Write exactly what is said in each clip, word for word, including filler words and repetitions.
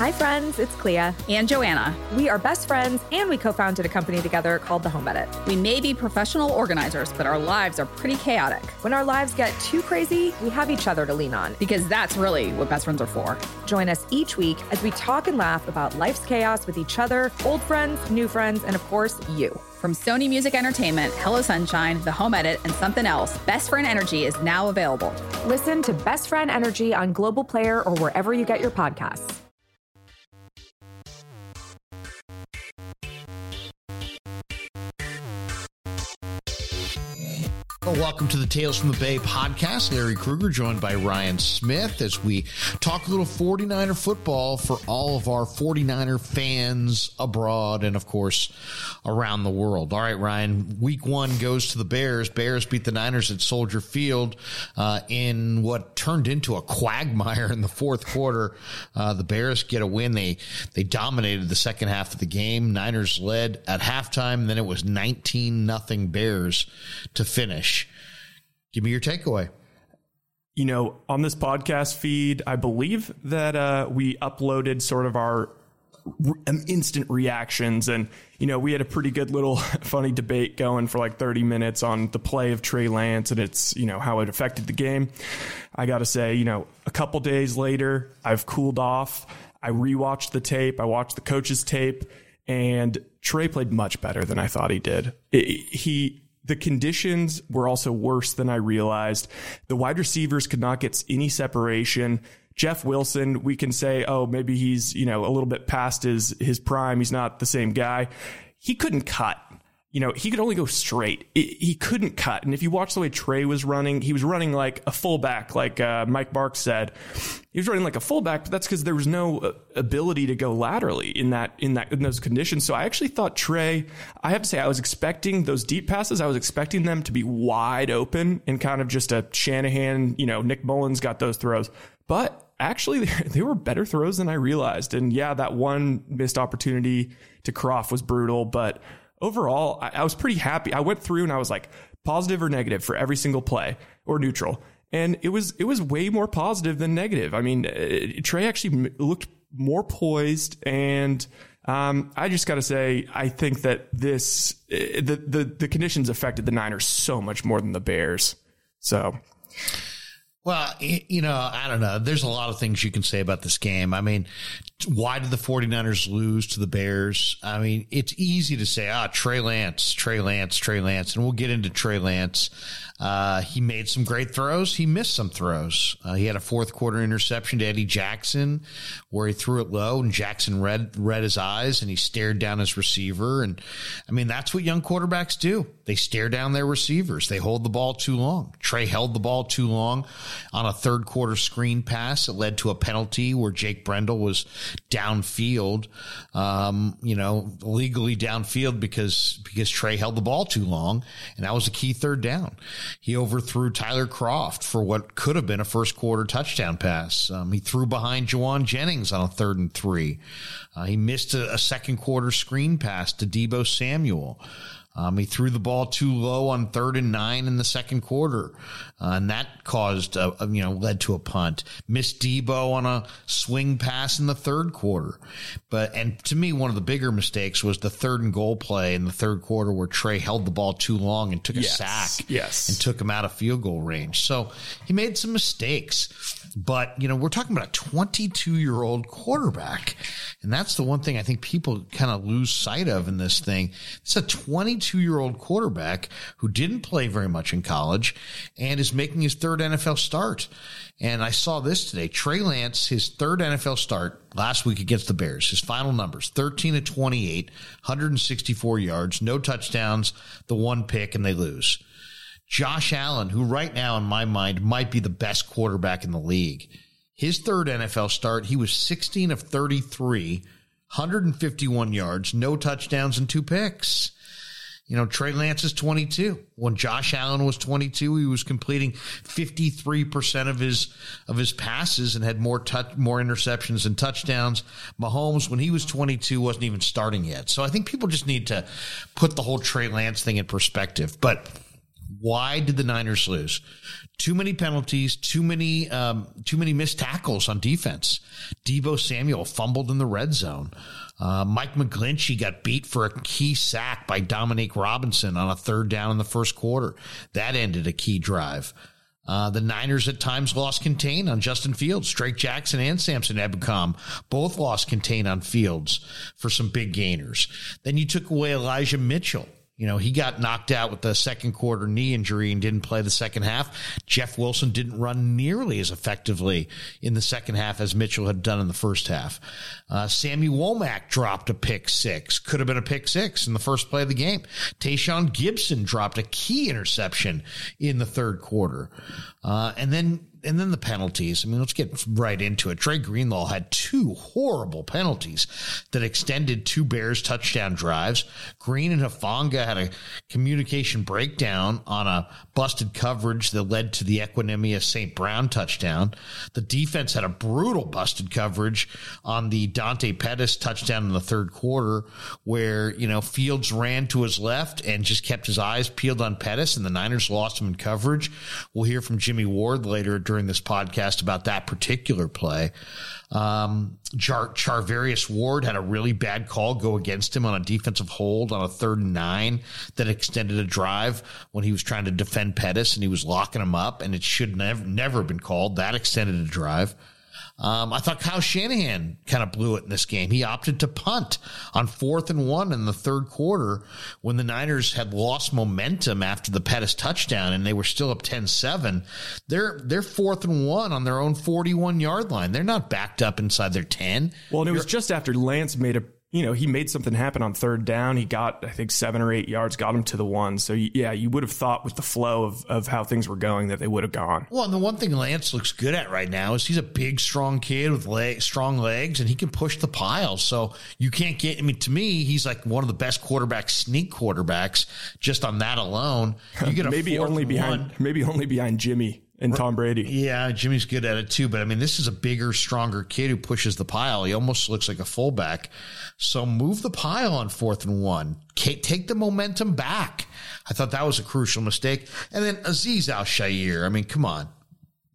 Hi, friends. It's Clea. And Joanna. We are best friends, and we co-founded a company together called The Home Edit. We may be professional organizers, but our lives are pretty chaotic. When our lives get too crazy, we have each other to lean on. Because that's really what best friends are for. Join us each week as we talk and laugh about life's chaos with each other, old friends, new friends, and of course, you. From Sony Music Entertainment, Hello Sunshine, The Home Edit, and Something Else, Best Friend Energy is now available. Listen to Best Friend Energy on Global Player or wherever you get your podcasts. Welcome to the Tales from the Bay podcast. Larry Krueger joined by Ryan Smith as we talk a little forty-niner football for all of our forty-niner fans abroad and, of course, around the world. All right, Ryan, week one goes to the Bears. Bears beat the Niners at Soldier Field uh, in what turned into a quagmire in the fourth quarter. Uh, the Bears get a win. They, they dominated the second half of the game. Niners led at halftime. Then it was nineteen nothing Bears to finish. Give me your takeaway. You know, on this podcast feed, I believe that uh, we uploaded sort of our re- instant reactions. And, you know, we had a pretty good little funny debate going for like thirty minutes on the play of Trey Lance and it's, you know, how it affected the game. I got to say, you know, a couple days later, I've cooled off. I rewatched the tape. I watched the coach's tape, and Trey played much better than I thought he did. It, he The conditions were also worse than I realized. The wide receivers could not get any separation. Jeff Wilson, we can say, oh, maybe he's, you know, a little bit past his his prime. He's not the same guy. He couldn't cut. You know, he could only go straight. He couldn't cut. And if you watch the way Trey was running, he was running like a fullback, like uh, Mike Barks said. He was running like a fullback, but that's because there was no ability to go laterally in that in that in those conditions. So I actually thought Trey, I have to say, I was expecting those deep passes. I was expecting them to be wide open and kind of just a Shanahan, you know, Nick Mullins got those throws. But actually, they were better throws than I realized. And yeah, that one missed opportunity to Croft was brutal, but overall, I, I was pretty happy. I went through and I was like positive or negative for every single play or neutral. And it was it was way more positive than negative. I mean, uh, Trey actually m- looked more poised. And um, I just got to say, I think that this uh, the, the the conditions affected the Niners so much more than the Bears. So, well, you know, I don't know. There's a lot of things you can say about this game. I mean, why did the forty-niners lose to the Bears? I mean, it's easy to say, ah, Trey Lance, Trey Lance, Trey Lance. And we'll get into Trey Lance. Uh, he made some great throws. He missed some throws. Uh, he had a fourth quarter interception to Eddie Jackson where he threw it low and Jackson read, read his eyes and he stared down his receiver. And I mean, that's what young quarterbacks do. They stare down their receivers. They hold the ball too long. Trey held the ball too long on a third quarter screen pass that led to a penalty where Jake Brendel was downfield, um, you know, legally downfield because because Trey held the ball too long, and that was a key third down. He overthrew Tyler Croft for what could have been a first quarter touchdown pass. Um, he threw behind Juwan Jennings on a third and three. Uh, he missed a, a second quarter screen pass to Deebo Samuel. Um, he threw the ball too low on third and nine in the second quarter, uh, and that caused, a, a, you know, led to a punt. Missed Deebo on a swing pass in the third quarter, but and to me, one of the bigger mistakes was the third and goal play in the third quarter where Trey held the ball too long and took a yes, sack, yes. and took him out of field goal range. So he made some mistakes, but you know, we're talking about a twenty-two year old quarterback, and that's the one thing I think people kind of lose sight of in this thing. It's a twenty-two year old quarterback who didn't play very much in college and is making his third N F L start. And I saw this today. Trey Lance, his third N F L start last week against the Bears. His final numbers, thirteen of twenty-eight, one hundred sixty-four yards, no touchdowns, the one pick, and they lose. Josh Allen, who right now in my mind might be the best quarterback in the league. His third N F L start, he was sixteen of thirty-three, one hundred fifty-one yards, no touchdowns, and two picks. You know, Trey Lance is twenty-two. When Josh Allen was twenty-two, he was completing fifty-three percent of his of his passes and had more touch, more interceptions than touchdowns. Mahomes, when he was twenty-two, wasn't even starting yet. So I think people just need to put the whole Trey Lance thing in perspective. But why did the Niners lose? Too many penalties, too many, um, too many missed tackles on defense. Deebo Samuel fumbled in the red zone. Uh, Mike McGlinchey got beat for a key sack by Dominique Robinson on a third down in the first quarter. That ended a key drive. Uh, the Niners at times lost contain on Justin Fields. Drake Jackson and Samson Ebukam both lost contain on Fields for some big gainers. Then you took away Elijah Mitchell. You know, he got knocked out with a second quarter knee injury and didn't play the second half. Jeff Wilson didn't run nearly as effectively in the second half as Mitchell had done in the first half. Uh, Sammy Womack dropped a pick six. Could have been a pick six in the first play of the game. Tayshaun Gibson dropped a key interception in the third quarter. Uh, and then and then the penalties. I mean, let's get right into it. Dre Greenlaw had two horrible penalties that extended two Bears touchdown drives. Green and Hufanga had a communication breakdown on a busted coverage that led to the Equinemius Saint Brown touchdown. The defense had a brutal busted coverage on the Dante Pettis touchdown in the third quarter where, you know, Fields ran to his left and just kept his eyes peeled on Pettis, and the Niners lost him in coverage. We'll hear from Jimmy Ward later during this podcast about that particular play. Um, Char- Charvarius Ward had a really bad call go against him on a defensive hold on a third and nine that extended a drive when he was trying to defend Pettis and he was locking him up, and it should never, never been called. That extended a drive. Um, I thought Kyle Shanahan kind of blew it in this game. He opted to punt on fourth and one in the third quarter when the Niners had lost momentum after the Pettis touchdown and they were still up ten seven. They're, they're fourth and one on their own forty-one yard line. They're not backed up inside their ten. Well, and it You're, was just after Lance made a, you know, he made something happen on third down. He got, I think, seven or eight yards, got him to the one. So, yeah, you would have thought with the flow of, of how things were going that they would have gone. Well, and the one thing Lance looks good at right now is he's a big, strong kid with leg, strong legs, and he can push the pile. So you can't get – I mean, to me, he's like one of the best quarterbacks, sneak quarterbacks, just on that alone. You get a maybe only behind, one. Maybe only behind Jimmy. And Tom Brady. Yeah, Jimmy's good at it too. But, I mean, this is a bigger, stronger kid who pushes the pile. He almost looks like a fullback. So move the pile on fourth and one. Take the momentum back. I thought that was a crucial mistake. And then Azeez Al-Shaair. I mean, come on.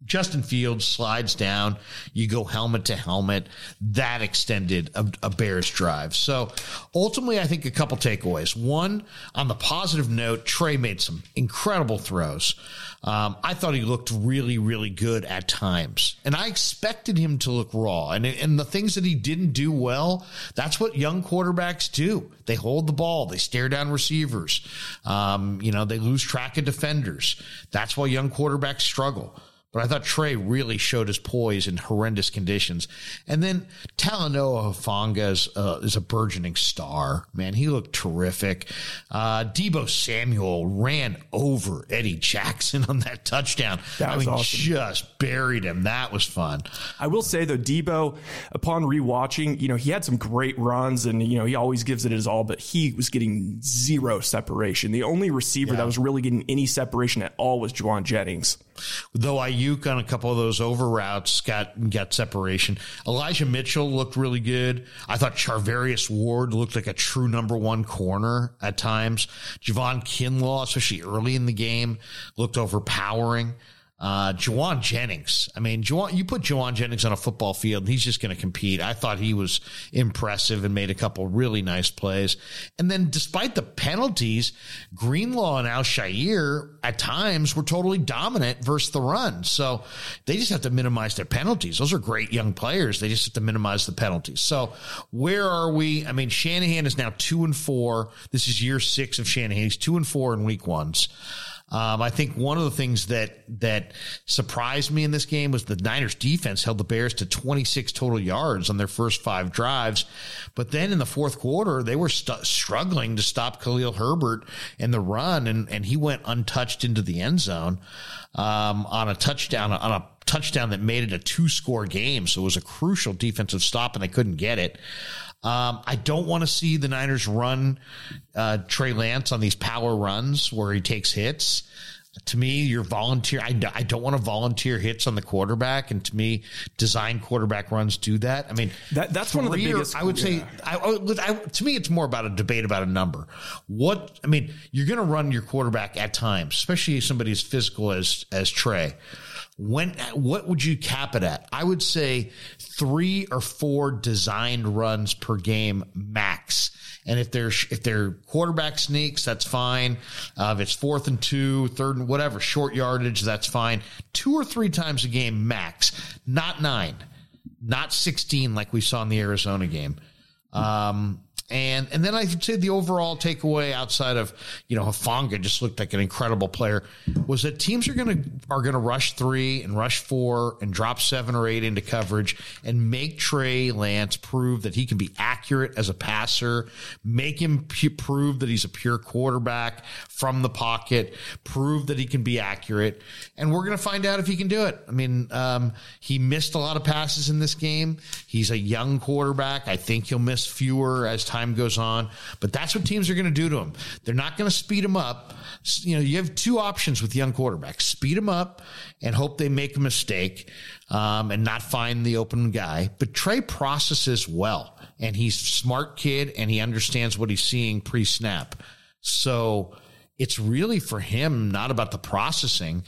Justin Fields slides down. You go helmet to helmet. That extended a, a Bears drive. So ultimately, I think a couple takeaways. One, on the positive note, Trey made some incredible throws. Um, I thought he looked really, really good at times. And I expected him to look raw. And, and the things that he didn't do well, that's what young quarterbacks do. They hold the ball. They stare down receivers. Um, you know, they lose track of defenders. That's why young quarterbacks struggle. But I thought Trey really showed his poise in horrendous conditions. And then Talanoa Hufanga is, uh, is a burgeoning star. Man, he looked terrific. Uh, Deebo Samuel ran over Eddie Jackson on that touchdown. That was I mean, awesome. Just buried him. That was fun. I will say, though, Deebo, upon rewatching, you know, he had some great runs and, you know, he always gives it his all, but he was getting zero separation. The only receiver yeah. that was really getting any separation at all was Juwan Jennings. Though Ayuk on a couple of those over routes got got separation. Elijah Mitchell looked really good. I thought Charvarius Ward looked like a true number one corner at times. Javon Kinlaw, especially early in the game, looked overpowering. Uh, Juwan Jennings. I mean, Juwan, you put Juwan Jennings on a football field and he's just going to compete. I thought he was impressive and made a couple really nice plays. And then despite the penalties, Greenlaw and Al-Shaair at times were totally dominant versus the run. So they just have to minimize their penalties. Those are great young players. They just have to minimize the penalties. So where are we? I mean, Shanahan is now two and four. This is year six of Shanahan. He's two and four in week ones. Um, I think one of the things that that surprised me in this game was the Niners defense held the Bears to twenty-six total yards on their first five drives. But then in the fourth quarter, they were st- struggling to stop Khalil Herbert and the run, and, and he went untouched into the end zone um, on a touchdown, on a touchdown that made it a two-score game. So it was a crucial defensive stop, and they couldn't get it. Um, I don't want to see the Niners run uh, Trey Lance on these power runs where he takes hits. To me, you're volunteer. I, I don't want to volunteer hits on the quarterback. And to me, design quarterback runs do that. I mean, that, that's career, one of the biggest. I would yeah. say, I, I, to me, it's more about a debate about a number. What, I mean, you're going to run your quarterback at times, especially somebody as physical as, as Trey. When, what would you cap it at? I would say three or four designed runs per game max. And if they're, if they're quarterback sneaks, that's fine. Uh, if it's fourth and two, third and whatever, short yardage, that's fine. Two or three times a game max, not nine, not sixteen like we saw in the Arizona game. Um, and, and then I would say the overall takeaway outside of, you know, Hufanga just looked like an incredible player was that teams are going to, are going to rush three and rush four and drop seven or eight into coverage and make Trey Lance prove that he can be accurate as a passer, make him p- prove that he's a pure quarterback from the pocket, prove that he can be accurate. And we're going to find out if he can do it. I mean, um, he missed a lot of passes in this game. He's a young quarterback. I think he'll miss fewer as time time goes on, but that's what teams are going to do to him. They're not going to speed him up. You know, you have two options with young quarterbacks: speed him up and hope they make a mistake um, and not find the open guy. But Trey processes well, and he's a smart kid, and he understands what he's seeing pre-snap. So it's really for him not about the processing.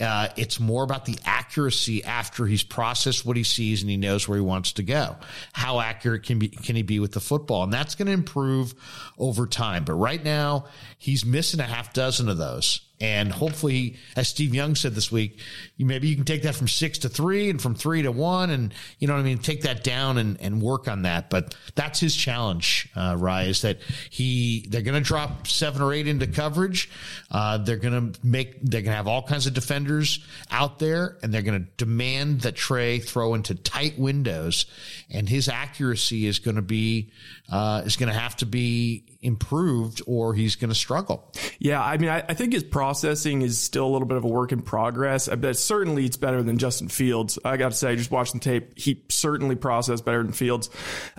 Uh, it's more about the accuracy after he's processed what he sees and he knows where he wants to go. How accurate can be, can he be with the football? And that's going to improve over time. But right now, he's missing a half dozen of those. And hopefully, as Steve Young said this week, you, maybe you can take that from six to three and from three to one. And, you know what I mean, take that down and, and work on that. But that's his challenge, uh, Rye, is that he, they're going to drop seven or eight into coverage. Uh, they're going to make, they're going to have all kinds of defense out there, and they're going to demand that Trey throw into tight windows, and his accuracy is going to be uh, is going to have to be improved, or he's going to struggle. Yeah, I mean, I, I think his processing is still a little bit of a work in progress. I bet certainly it's better than Justin Fields. I got to say, just watching the tape, he certainly processed better than Fields.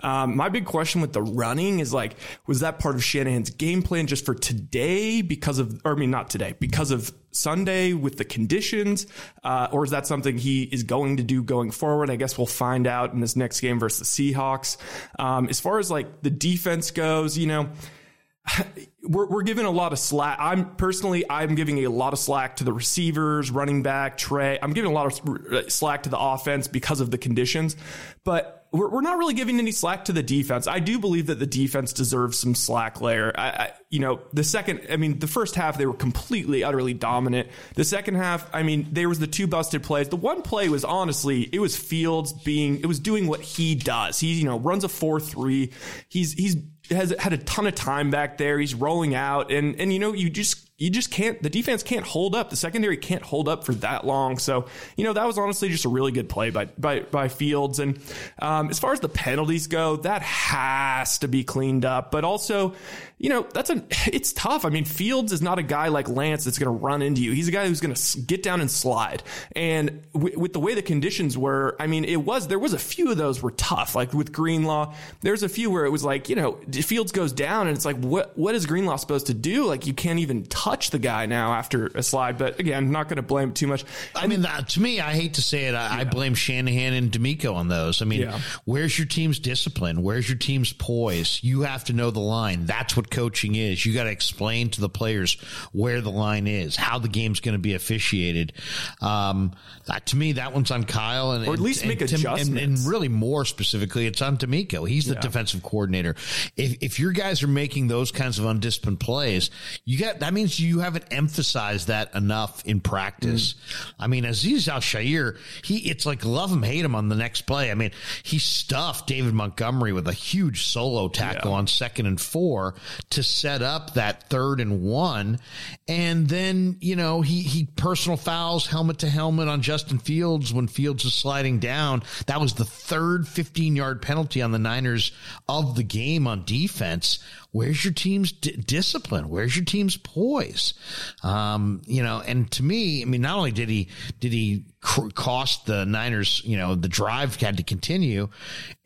Um, my big question with the running is like, was that part of Shanahan's game plan just for today because of, or I mean, not today, because of Sunday with the conditions, uh, or is that something he is going to do going forward? I guess we'll find out in this next game versus the Seahawks. Um, as far as like the defense goes, you know, we're, we're giving a lot of slack. I'm personally, I'm giving a lot of slack to the receivers, running back, Trey. I'm giving a lot of slack to the offense because of the conditions, but we're, we're not really giving any slack to the defense. I do believe that the defense deserves some slack layer. I, I, you know, the second, I mean, the first half, they were completely, utterly dominant. The second half, I mean, there was the two busted plays. The one play was honestly, it was Fields being, it was doing what he does. He, you know, runs a four three. He's, he's, has had a ton of time back there. He's rolling out and, and, you know, you just, you just can't, the defense can't hold up. The secondary can't hold up for that long. So, you know, that was honestly just a really good play by, by, by Fields. And, um, as far as the penalties go, that has to be cleaned up, but also, you know, that's a, it's tough. I mean, Fields is not a guy like Lance that's going to run into you. He's a guy who's going to get down and slide. And w- with the way the conditions were, I mean, it was, there was a few of those were tough. Like with Greenlaw, there's a few where it was like, you know, Fields goes down and it's like, what, what is Greenlaw supposed to do? Like you can't even touch the guy now after a slide, but again, I'm not going to blame too much. I mean, that, to me, I hate to say it. I, yeah. I blame Shanahan and D'Amico on those. I mean, yeah. Where's your team's discipline? Where's your team's poise? You have to know the line. That's what coaching is. You got to explain to the players where the line is, how the game's going to be officiated. Um, that, to me, that one's on Kyle, and or at least and, make and adjustments. Tim, and, and really, more specifically, it's on D'Amico. He's the yeah. defensive coordinator. If, if your guys are making those kinds of undisciplined plays, you got that means you haven't emphasized that enough in practice. Mm. I mean, Azeez Al-Shaair, he it's like love him, hate him on the next play. I mean, he stuffed David Montgomery with a huge solo tackle yeah. on second and four. To set up that third and one. And then, you know, he, he personal fouls helmet to helmet on Justin Fields when Fields was sliding down. That was the third fifteen yard penalty on the Niners of the game on defense. Where's your team's d- discipline? Where's your team's poise? Um, you know, and to me, I mean, not only did he, did he, cost the Niners, you know, the drive had to continue.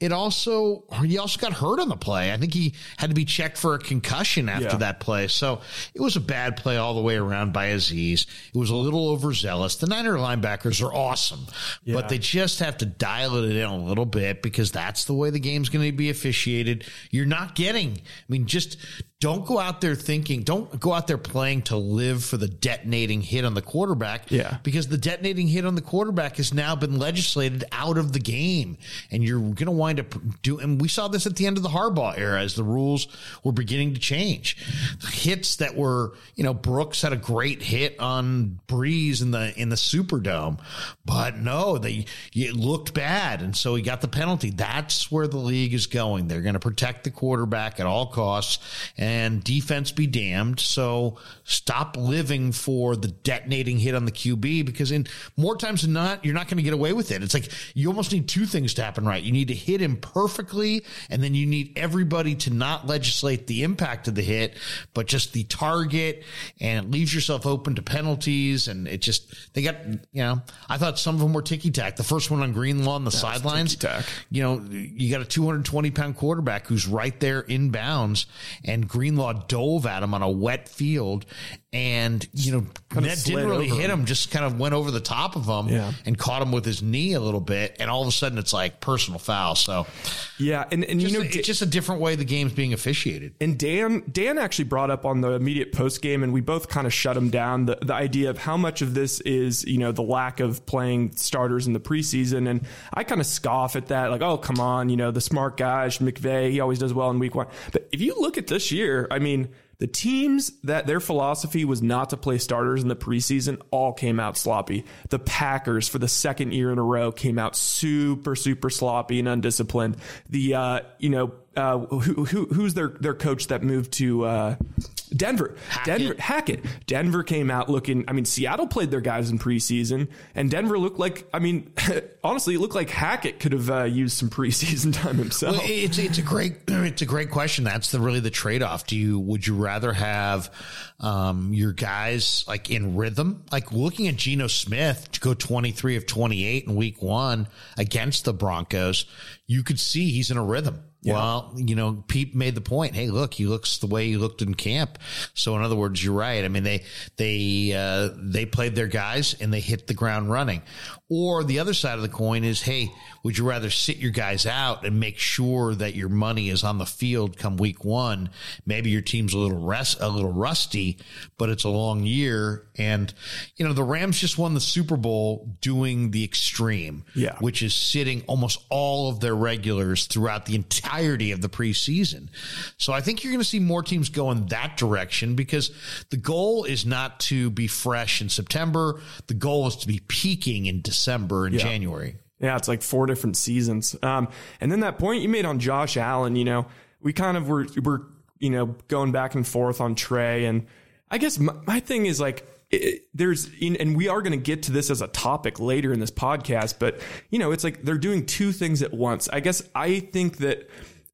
It also, he also got hurt on the play. I think he had to be checked for a concussion after yeah. that play. So it was a bad play all the way around by Azeez. It was a little overzealous. The Niner linebackers are awesome, yeah. but they just have to dial it in a little bit because that's the way the game's going to be officiated. You're not getting, I mean, just don't go out there thinking, don't go out there playing to live for the detonating hit on the quarterback yeah. because the detonating hit on the quarterback has now been legislated out of the game. And you're going to wind up doing, and we saw this at the end of the Harbaugh era as the rules were beginning to change. The hits that were, you know, Brooks had a great hit on Breeze in the, in the Superdome, but no, they, it looked bad. And so he got the penalty. That's where the league is going. They're going to protect the quarterback at all costs. And And defense be damned. So stop living for the detonating hit on the Q B, because in more times than not, you're not going to get away with it. It's like you almost need two things to happen right. You need to hit him perfectly, and then you need everybody to not legislate the impact of the hit, but just the target, and it leaves yourself open to penalties. And it just, they got, you know, I thought some of them were ticky-tack. The first one on Greenlaw on the That's sidelines, ticky-tack. You know, you got a two hundred twenty pound quarterback who's right there in bounds, and Greenlaw dove at him on a wet field, and, you know, that didn't really hit him, him, just kind of went over the top of him yeah. and caught him with his knee a little bit. And all of a sudden it's like personal foul. So yeah. And, and just, you know, it's just a different way the game's being officiated. And Dan, Dan actually brought up on the immediate post game, and we both kind of shut him down, the, the idea of how much of this is, you know, the lack of playing starters in the preseason. And I kind of scoff at that. Like, oh, come on, you know, the smart guy, McVay, he always does well in week one. But if you look at this year, I mean, the teams that their philosophy was not to play starters in the preseason all came out sloppy. The Packers, for the second year in a row, came out super, super sloppy and undisciplined. The, uh, you know, uh, who, who, who's their, their coach that moved to, uh, Denver, Hackett. Denver, Hackett, Denver came out looking, I mean, Seattle played their guys in preseason, and Denver looked like, I mean, honestly, it looked like Hackett could have uh, used some preseason time himself. Well, it's, it's a great, it's a great question. That's the, really the trade-off. Do you, would you rather have um, your guys like in rhythm, like looking at Geno Smith to go twenty-three of twenty-eight in week one against the Broncos? You could see he's in a rhythm. Yeah. Well, you know, Pete made the point. Hey, look, he looks the way he looked in camp. So in other words, you're right. I mean, they, they, uh, they played their guys and they hit the ground running. Or the other side of the coin is, hey, would you rather sit your guys out and make sure that your money is on the field come week one? Maybe your team's a little rest, a little rusty, but it's a long year. And, you know, the Rams just won the Super Bowl doing the extreme, yeah. which is sitting almost all of their regulars throughout the entire entirety of the preseason. So I think you're going to see more teams go in that direction, because the goal is not to be fresh in September. The goal is to be peaking in December and yeah. January. Yeah, it's like four different seasons. Um, and then that point you made on Josh Allen, you know, we kind of were, were you know, going back and forth on Trey. And I guess my, my thing is like, It, there's and we are going to get to this as a topic later in this podcast, but you know, it's like they're doing two things at once. I guess I think that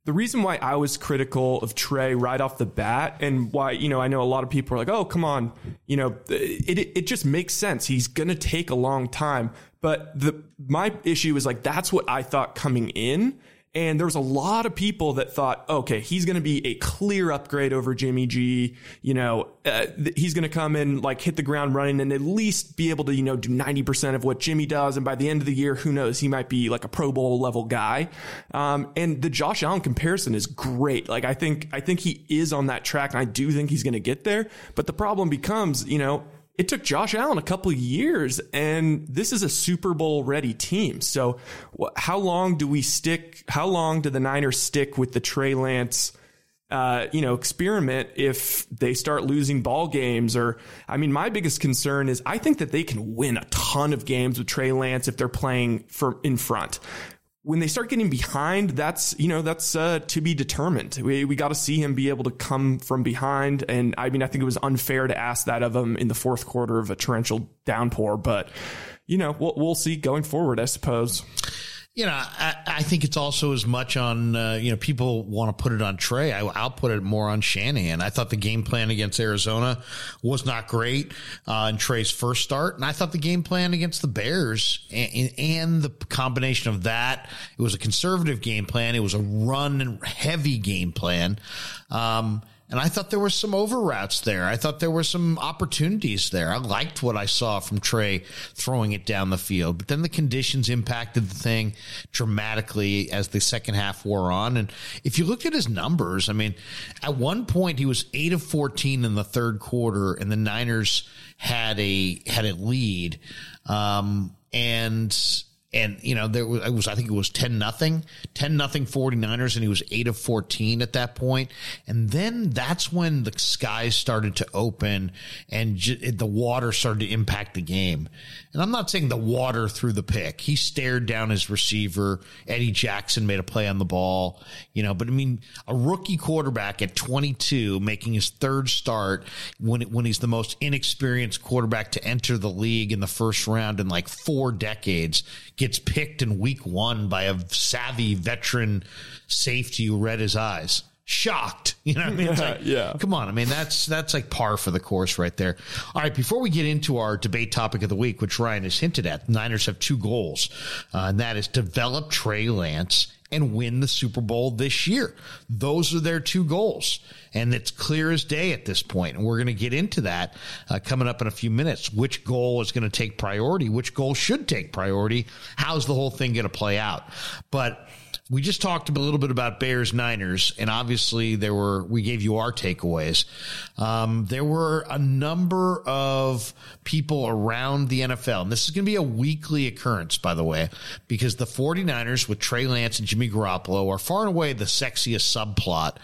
the reason why I was critical of Trey right off the bat, and why, you know, I know a lot of people are like, oh, come on, you know, it it, it just makes sense. He's going to take a long time. But the my issue is like, that's what I thought coming in. And there was a lot of people that thought, okay, he's going to be a clear upgrade over Jimmy G. You know, uh, th- he's going to come in, like, hit the ground running and at least be able to, you know, do ninety percent of what Jimmy does. And by the end of the year, who knows, he might be like a Pro Bowl level guy. Um, and the Josh Allen comparison is great. Like, I think, I think he is on that track, and I do think he's going to get there. But the problem becomes, you know, it took Josh Allen a couple of years, and this is a Super Bowl ready team. So wh- how long do we stick? How long do the Niners stick with the Trey Lance, uh, you know, experiment if they start losing ball games? Or, I mean, my biggest concern is I think that they can win a ton of games with Trey Lance if they're playing for in front. When they start getting behind, that's, you know, that's uh, to be determined. We we got to see him be able to come from behind. And I mean, I think it was unfair to ask that of him in the fourth quarter of a torrential downpour. But, you know, we'll, we'll see going forward, I suppose. You know, I, I think it's also as much on, uh, you know, people want to put it on Trey. I, I'll put it more on Shanahan. I thought the game plan against Arizona was not great uh, in Trey's first start. And I thought the game plan against the Bears and, and the combination of that, it was a conservative game plan. It was a run heavy game plan. Um, and I thought there were some over routes there. I thought there were some opportunities there. I liked what I saw from Trey throwing it down the field. But then the conditions impacted the thing dramatically as the second half wore on. And if you looked at his numbers, I mean, at one point he was eight of fourteen in the third quarter, and the Niners had a had a lead. Um, and... And, you know, there was, it was, I think it was ten nothing, ten nothing 49ers, and he was eight of fourteen at that point. And then that's when the skies started to open and j- the water started to impact the game. And I'm not saying the water through the pick. He stared down his receiver. Eddie Jackson made a play on the ball, you know, but I mean, a rookie quarterback at twenty-two making his third start when it, when he's the most inexperienced quarterback to enter the league in the first round in like four decades, gets picked in week one by a savvy veteran safety who read his eyes. Shocked. You know what I mean? It's like, yeah. Come on. I mean, that's that's like par for the course right there. All right, before we get into our debate topic of the week, which Ryan has hinted at, the Niners have two goals, uh, and that is develop Trey Lance and win the Super Bowl this year. Those are their two goals, and it's clear as day at this point. And we're going to get into that uh, coming up in a few minutes. Which goal is going to take priority? Which goal should take priority? How's the whole thing going to play out? But we just talked a little bit about Bears Niners, and obviously there were, we gave you our takeaways. Um, there were a number of people around the N F L, and this is going to be a weekly occurrence, by the way, because the 49ers with Trey Lance and Jimmy Garoppolo are far and away the sexiest subplot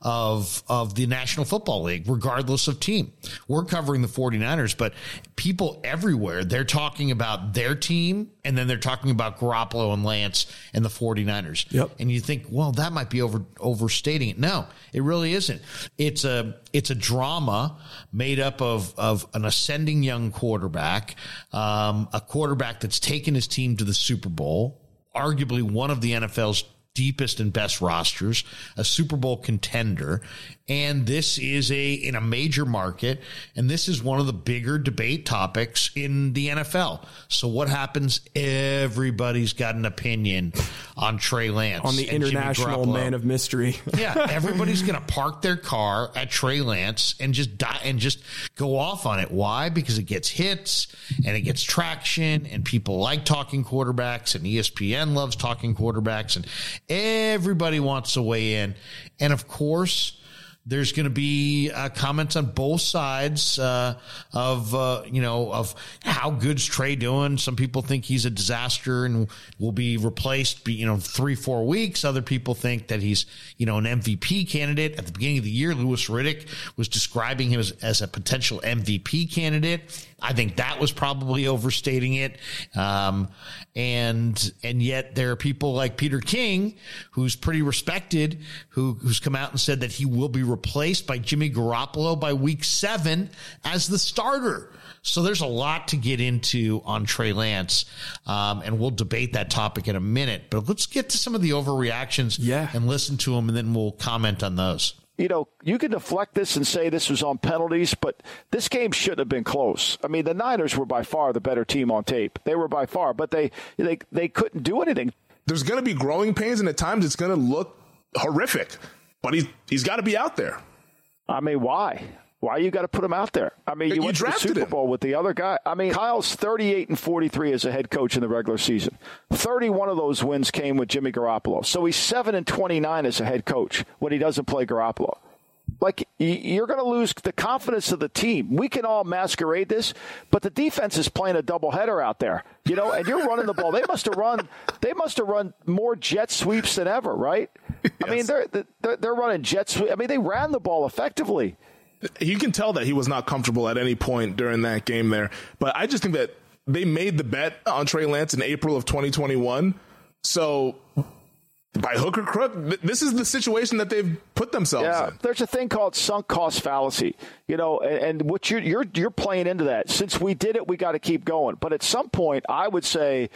of, of the National Football League, regardless of team. We're covering the 49ers, but people everywhere, they're talking about their team, and then they're talking about Garoppolo and Lance and the 49ers. Yep. And you think, well, that might be over overstating it. No, it really isn't. It's a it's a drama made up of of an ascending young quarterback, um, a quarterback that's taken his team to the Super Bowl, arguably one of the N F L's deepest and best rosters, a Super Bowl contender. And this is a in a major market, and this is one of the bigger debate topics in the N F L. So what happens? Everybody's got an opinion on Trey Lance. On the international man of mystery. Yeah, everybody's going to park their car at Trey Lance and just die, and just go off on it. Why? Because it gets hits, and it gets traction, and people like talking quarterbacks, and E S P N loves talking quarterbacks, and everybody wants to weigh in. And of course, there's going to be uh, comments on both sides uh, of, uh, you know, of how good's Trey doing. Some people think he's a disaster and will be replaced, you know, three, four weeks. Other people think that he's, you know, an M V P candidate. At the beginning of the year, Lewis Riddick was describing him as, as a potential M V P candidate. I think that was probably overstating it. Um, and, and yet there are people like Peter King, who's pretty respected, who, who's come out and said that he will be replaced by Jimmy Garoppolo by week seven as the starter. So there's a lot to get into on Trey Lance, um, and we'll debate that topic in a minute. But let's get to some of the overreactions yeah. and listen to them, and then we'll comment on those. You know, you can deflect this and say this was on penalties, but this game shouldn't have been close. I mean, the Niners were by far the better team on tape. They were by far, but they they, they couldn't do anything. There's going to be growing pains, and at times it's going to look horrific. But he's, he's got to be out there. I mean, why? Why you got to put him out there? I mean, you, you went to the Super Bowl him. with the other guy. I mean, Kyle's thirty-eight and forty-three as a head coach in the regular season. thirty-one of those wins came with Jimmy Garoppolo. So he's seven and twenty-nine as a head coach when he doesn't play Garoppolo. Like, you're going to lose the confidence of the team. We can all masquerade this, but the defense is playing a doubleheader out there, you know, and you're running the ball. They must have run They must have run more jet sweeps than ever, right? Yes. I mean, they're, they're, they're running jet sweeps. I mean, they ran the ball effectively. You can tell that he was not comfortable at any point during that game there. But I just think that they made the bet on Trey Lance in April of twenty twenty-one. So by hook or crook, this is the situation that they've put themselves yeah, in. There's a thing called sunk cost fallacy, you know, and, and what you're, you're, you're playing into that. Since we did it, we got to keep going. But at some point, I would say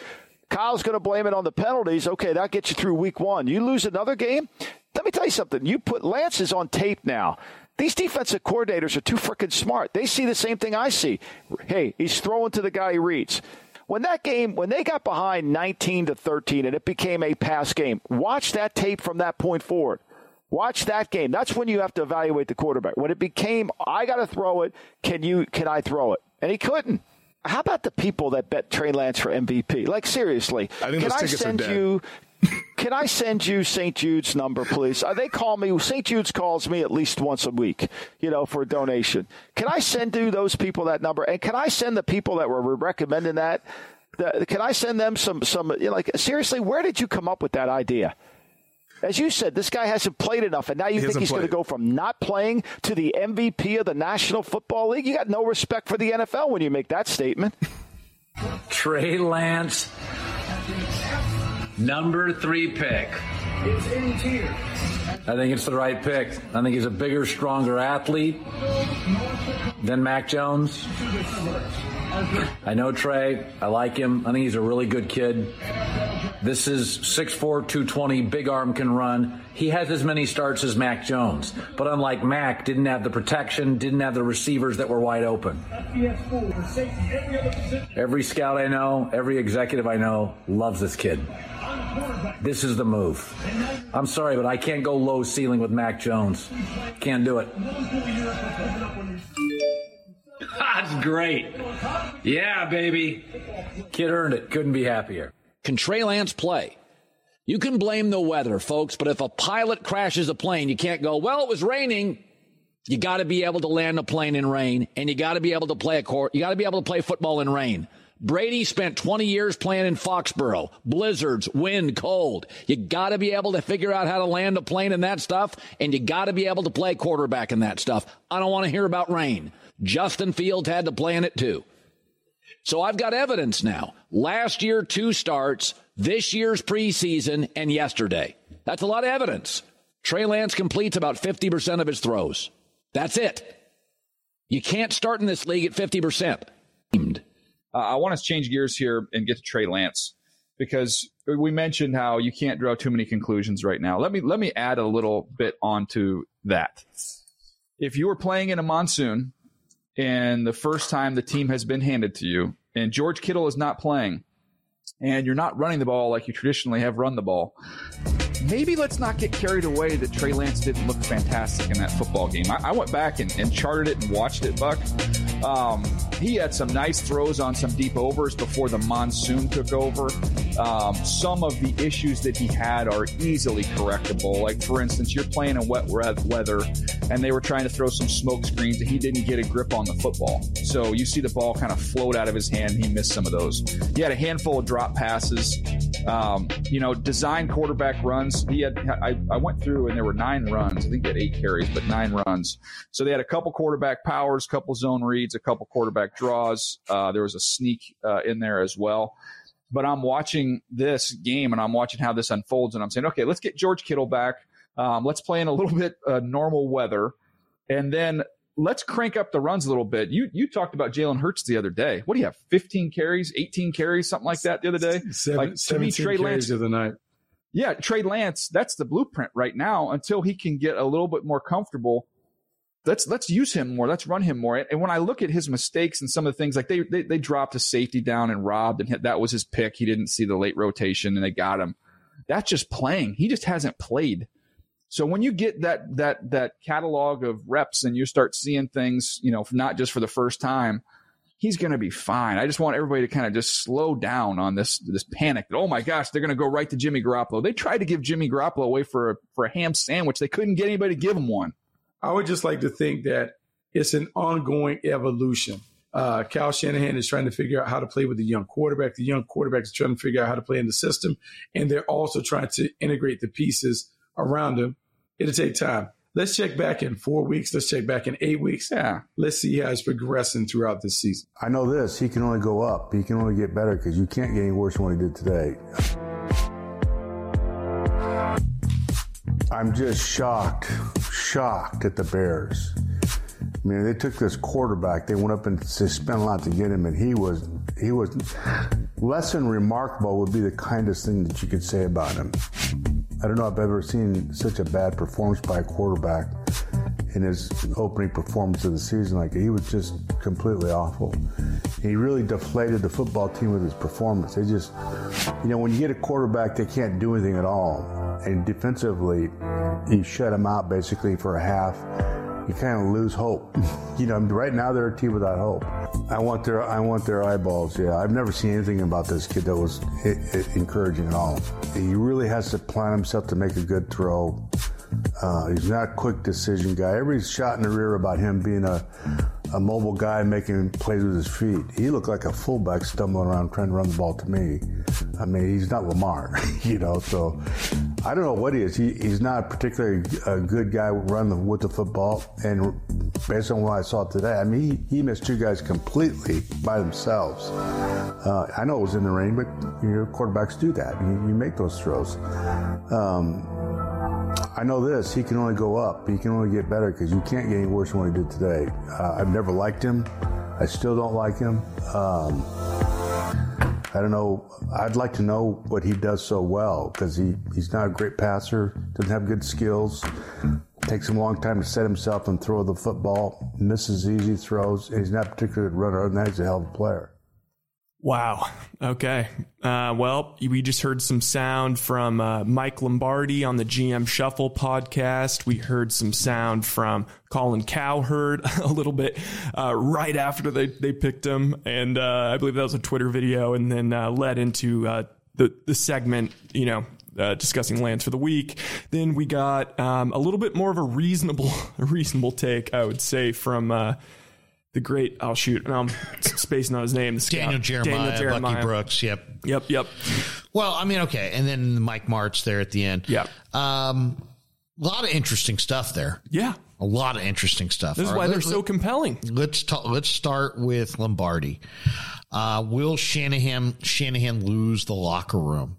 Kyle's going to blame it on the penalties. Okay, that gets you through week one. You lose another game? Let me tell you something. You put Lance is on tape now. These defensive coordinators are too freaking smart. They see the same thing I see. Hey, he's throwing to the guy he reads. When that game, when they got behind nineteen to thirteen and it became a pass game, watch that tape from that point forward. Watch that game. That's when you have to evaluate the quarterback. When it became, I got to throw it. Can you? Can I throw it? And he couldn't. How about the people that bet Trey Lance for M V P? Like, seriously, I think can I send you? Can I send you Saint Jude's number, please? Uh, they call me. Saint Jude's calls me at least once a week, you know, for a donation. Can I send you those people that number? And can I send the people that were recommending that? The, can I send them some? Some you know, like seriously, where did you come up with that idea? As you said, this guy hasn't played enough, and now you he think he's played. Going to go from not playing to the M V P of the National Football League? You got no respect for the N F L when you make that statement. Trey Lance, number three pick. It's in tier. I think it's the right pick. I think he's a bigger, stronger athlete than Mac Jones. I know Trey. I like him. I think he's a really good kid. This is six four, two twenty, big arm, can run. He has as many starts as Mac Jones. But unlike Mac, didn't have the protection, didn't have the receivers that were wide open. Every scout I know, every executive I know loves this kid. This is the move. I'm sorry, but I can't go low ceiling with Mac Jones. Can't do it. That's great. Yeah, baby. Kid earned it. Couldn't be happier. Can Trey Lance play? You can blame the weather, folks, but if a pilot crashes a plane, you can't go, well, it was raining. You got to be able to land a plane in rain, and you got to be able to play a court. You got to be able to play football in rain. Brady spent twenty years playing in Foxborough. Blizzards, wind, cold. You got to be able to figure out how to land a plane in that stuff, and you got to be able to play quarterback in that stuff. I don't want to hear about rain. Justin Fields had to play in it, too. So I've got evidence now. Last year, two starts, this year's preseason, and yesterday. That's a lot of evidence. Trey Lance completes about fifty percent of his throws. That's it. You can't start in this league at fifty percent. Uh, I want to change gears here and get to Trey Lance, because we mentioned how you can't draw too many conclusions right now. Let me let me add a little bit onto that. If you were playing in a monsoon and the first time the team has been handed to you and George Kittle is not playing and you're not running the ball like you traditionally have run the ball, maybe let's not get carried away that Trey Lance didn't look fantastic in that football game. I, I went back and, and charted it and watched it, Buck. Um, he had some nice throws on some deep overs before the monsoon took over. Um, some of the issues that he had are easily correctable. Like, for instance, you're playing in wet weather, and they were trying to throw some smoke screens, and he didn't get a grip on the football. So you see the ball kind of float out of his hand, and he missed some of those. He had a handful of drop passes, um, you know, design quarterback runs. He had I, I went through, and there were nine runs. I think he had eight carries, but nine runs. So they had a couple quarterback powers, couple zone reads, a couple quarterback draws. Uh, there was a sneak uh, in there as well. But I'm watching this game, and I'm watching how this unfolds, and I'm saying, okay, let's get George Kittle back. Um, let's play in a little bit uh, normal weather, and then let's crank up the runs a little bit. You you talked about Jalen Hurts the other day. What do you have, fifteen carries, eighteen carries, something like that the other day? Seven, like, to me, Trey Lance, of the night. Yeah, Trey Lance, that's the blueprint right now until he can get a little bit more comfortable. Let's let's use him more. Let's run him more. And when I look at his mistakes and some of the things, like they they, they dropped a safety down and robbed, and hit, that was his pick. He didn't see the late rotation, and they got him. That's just playing. He just hasn't played. So when you get that that that catalog of reps and you start seeing things, you know, not just for the first time, he's going to be fine. I just want everybody to kind of just slow down on this this panic. That, oh, my gosh, they're going to go right to Jimmy Garoppolo. They tried to give Jimmy Garoppolo away for a, for a ham sandwich. They couldn't get anybody to give him one. I would just like to think that it's an ongoing evolution. Uh, Kyle Shanahan is trying to figure out how to play with the young quarterback. The young quarterback is trying to figure out how to play in the system, and they're also trying to integrate the pieces around him. It'll take time. Let's check back in four weeks. Let's check back in eight weeks. Yeah. Let's see how it's progressing throughout this season. I know this. He can only go up. He can only get better because you can't get any worse than what he did today. I'm just shocked, shocked at the Bears. I mean, they took this quarterback. They went up and spent a lot to get him, and he was, he was, less than remarkable would be the kindest thing that you could say about him. I don't know if I've ever seen such a bad performance by a quarterback in his opening performance of the season. Like, he was just completely awful. He really deflated the football team with his performance. They just, you know, when you get a quarterback, they can't do anything at all. And defensively, you shut them out basically for a half. You kind of lose hope. You know, right now they're a team without hope. I want their, I want their eyeballs. Yeah, I've never seen anything about this kid that was it, it encouraging at all. He really has to plan himself to make a good throw. Uh, he's not a quick decision guy. Everybody's shot in the rear about him being a, a mobile guy making plays with his feet. He looked like a fullback stumbling around trying to run the ball to me. I mean, he's not Lamar, you know, so I don't know what he is. He, he's not particularly a good guy running with the football. And based on what I saw today, I mean, he, he missed two guys completely by themselves. Uh, I know it was in the rain, but your quarterbacks do that. You, you make those throws. Um, I know this, he can only go up. He can only get better because you can't get any worse than what he did today. Uh, I've never liked him. I still don't like him. Um, I don't know. I'd like to know what he does so well because he, he's not a great passer, doesn't have good skills, takes him a long time to set himself and throw the football, misses easy throws, and he's not a particularly good runner. Other than that, he's a hell of a player. Wow. Okay. Uh, well, we just heard some sound from uh, Mike Lombardi on the G M Shuffle podcast. We heard some sound from Colin Cowherd a little bit uh, right after they, they picked him. And uh, I believe that was a Twitter video and then uh, led into uh, the, the segment, you know, Uh, discussing Lance for the week. Then we got um, a little bit more of a reasonable, a reasonable take, I would say, from uh, the great. I'll shoot. And I'm spacing on his name. The Daniel, Jeremiah, Daniel Jeremiah, Lucky Brooks. Yep. Yep. Yep. Well, I mean, okay. And then Mike Martz there at the end. Yeah. Um, a lot of interesting stuff there. Yeah. A lot of interesting stuff. This is why they're so compelling. Let's talk, let's start with Lombardi. Uh, will Shanahan Shanahan lose the locker room?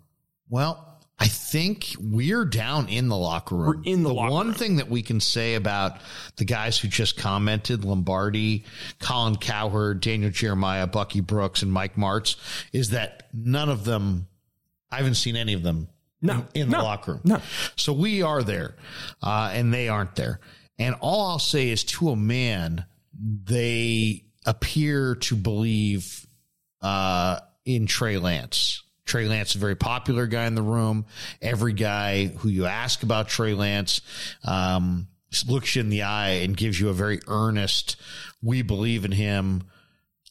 Well, I think we're down in the locker room. We're in the, the locker one room. Thing that we can say about the guys who just commented, Lombardi, Colin Cowherd, Daniel Jeremiah, Bucky Brooks, and Mike Martz, is that none of them, I haven't seen any of them no, in, in no, the locker room. No. So we are there, uh, and they aren't there. And all I'll say is, to a man, they appear to believe uh, in Trey Lance. Trey Lance is a very popular guy in the room. Every guy who you ask about Trey Lance um, looks you in the eye and gives you a very earnest, we believe in him.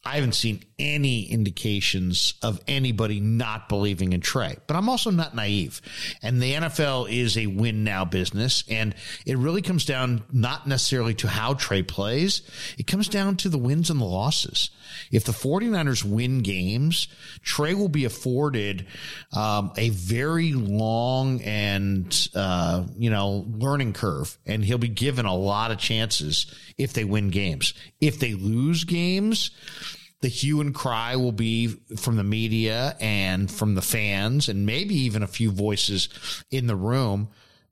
I haven't seen any indications of anybody not believing in Trey, but I'm also not naive. And the N F L is a win now business. And it really comes down not necessarily to how Trey plays. It comes down to the wins and the losses. If the 49ers win games, Trey will be afforded um, a very long and, uh, you know, learning curve. And he'll be given a lot of chances if they win games. If they lose games, the hue and cry will be from the media and from the fans and maybe even a few voices in the room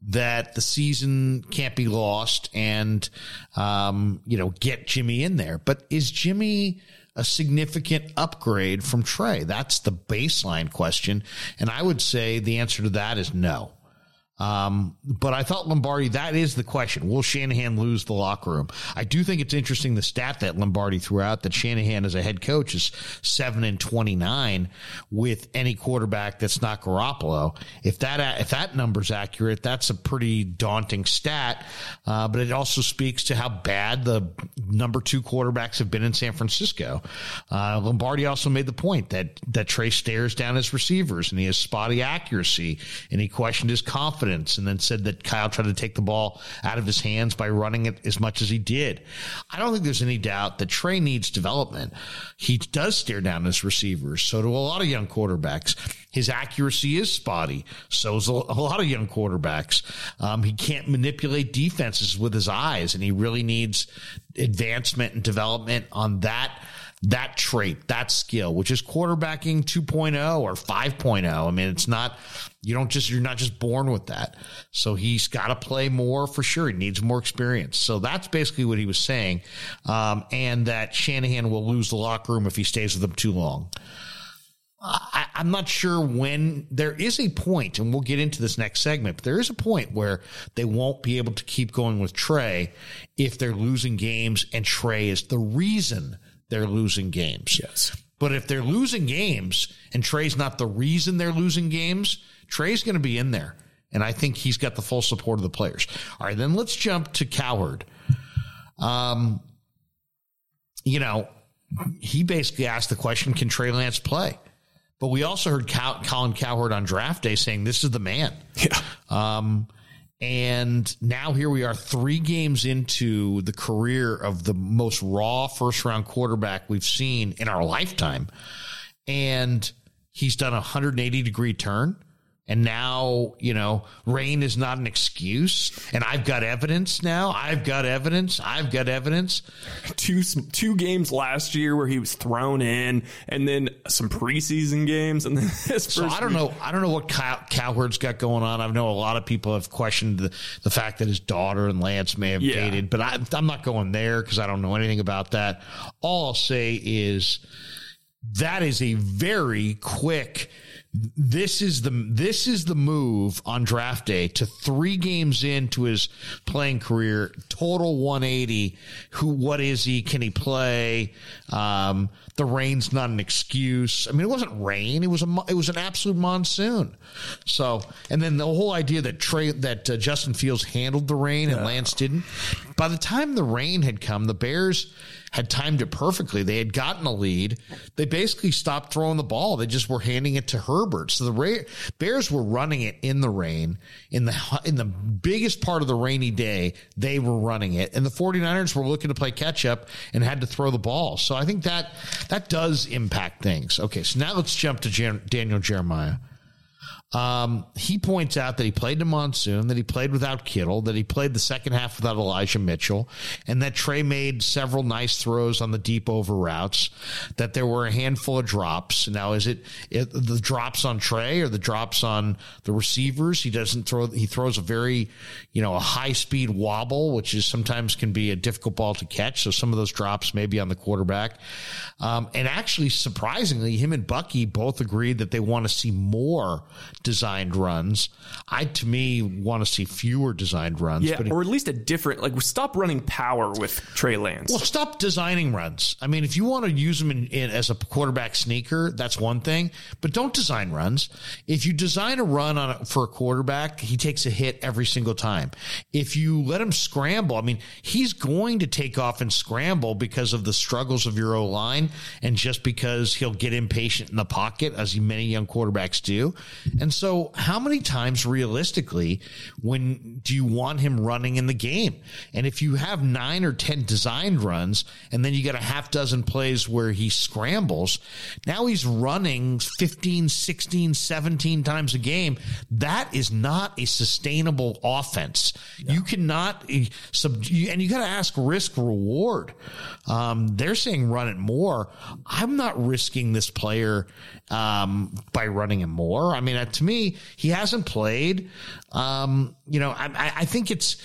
that the season can't be lost and, um, you know, get Jimmy in there. But is Jimmy a significant upgrade from Trey? That's the baseline question. And I would say the answer to that is no. Um, but I thought Lombardi, that is the question. Will Shanahan lose the locker room? I do think it's interesting, the stat that Lombardi threw out, that Shanahan as a head coach is seven and twenty-nine with any quarterback that's not Garoppolo. If that, if that number's accurate, that's a pretty daunting stat. Uh, but it also speaks to how bad the number two quarterbacks have been in San Francisco. Uh, Lombardi also made the point that, that Trey stares down his receivers and he has spotty accuracy and he questioned his confidence. And then said that Kyle tried to take the ball out of his hands by running it as much as he did. I don't think there's any doubt that Trey needs development. He does stare down his receivers. So do a lot of young quarterbacks. His accuracy is spotty. So is a lot of young quarterbacks. Um, he can't manipulate defenses with his eyes, and he really needs advancement and development on that That trait, that skill, which is quarterbacking two point oh or five point oh. I mean, it's not, you don't just, you're not just born with that. So he's got to play more for sure. He needs more experience. So that's basically what he was saying. Um, and that Shanahan will lose the locker room if he stays with them too long. I, I'm not sure when. There is a point, and we'll get into this next segment, but there is a point where they won't be able to keep going with Trey if they're losing games, and Trey is the reason they're losing games. Yes. But if they're losing games and Trey's not the reason they're losing games, Trey's going to be in there. And I think he's got the full support of the players. All right, then let's jump to Cowherd. Um, you know, he basically asked the question, can Trey Lance play? But we also heard Cow- Colin Cowherd on draft day saying, this is the man. Yeah. Um, and now here we are three games into the career of the most raw first-round quarterback we've seen in our lifetime. And he's done a one hundred eighty degree turn. And now, you know, rain is not an excuse. And I've got evidence now. I've got evidence. I've got evidence. Two two games last year where he was thrown in, and then some preseason games, and then this. So I don't week. know. I don't know what Cow- Cowherd's got going on. I know a lot of people have questioned the, the fact that his daughter and Lance may have yeah. dated, but I, I'm not going there because I don't know anything about that. All I'll say is that is a very quick. This is the this is the move on draft day to three games into his playing career, total one eighty. Who, what is he? Can he play? Um, the rain's not an excuse. I mean, it wasn't rain. It was a it was an absolute monsoon. So, and then the whole idea that Trey that uh, Justin Fields handled the rain and no. Lance didn't. By the time the rain had come, the Bears had timed it perfectly. They had gotten a lead. They basically stopped throwing the ball. They just were handing it to Herbert. So the Ra- Bears were running it in the rain. In the in the biggest part of the rainy day, they were running it. And the 49ers were looking to play catch-up and had to throw the ball. So I think that that does impact things. Okay, so now let's jump to Jer- Daniel Jeremiah. Um, he points out that he played in a monsoon, that he played without Kittle, that he played the second half without Elijah Mitchell, and that Trey made several nice throws on the deep over routes, that there were a handful of drops. Now, is it, it the drops on Trey or the drops on the receivers? He doesn't throw, he throws a very, you know, a high speed wobble, which is sometimes can be a difficult ball to catch. So some of those drops may be on the quarterback. Um, and actually, surprisingly, him and Bucky both agreed that they want to see more designed runs. I, to me, want to see fewer designed runs. Yeah, but it, or at least a different, like, stop running power with Trey Lance. Well, stop designing runs. I mean, if you want to use them in, in, as a quarterback sneaker, that's one thing, but don't design runs. If you design a run on a, for a quarterback, he takes a hit every single time. If you let him scramble, I mean, he's going to take off and scramble because of the struggles of your O-line and just because he'll get impatient in the pocket, as many young quarterbacks do. And so how many times realistically when do you want him running in the game? And if you have nine or ten designed runs and then you got a half dozen plays where he scrambles, now he's running fifteen, sixteen, seventeen times a game. That is not a sustainable offense. Yeah. You cannot, and you got to ask risk reward. Um, they're saying run it more. I'm not risking this player um, by running him more. I mean, I, to me, he hasn't played. Um, you know, I, I think it's,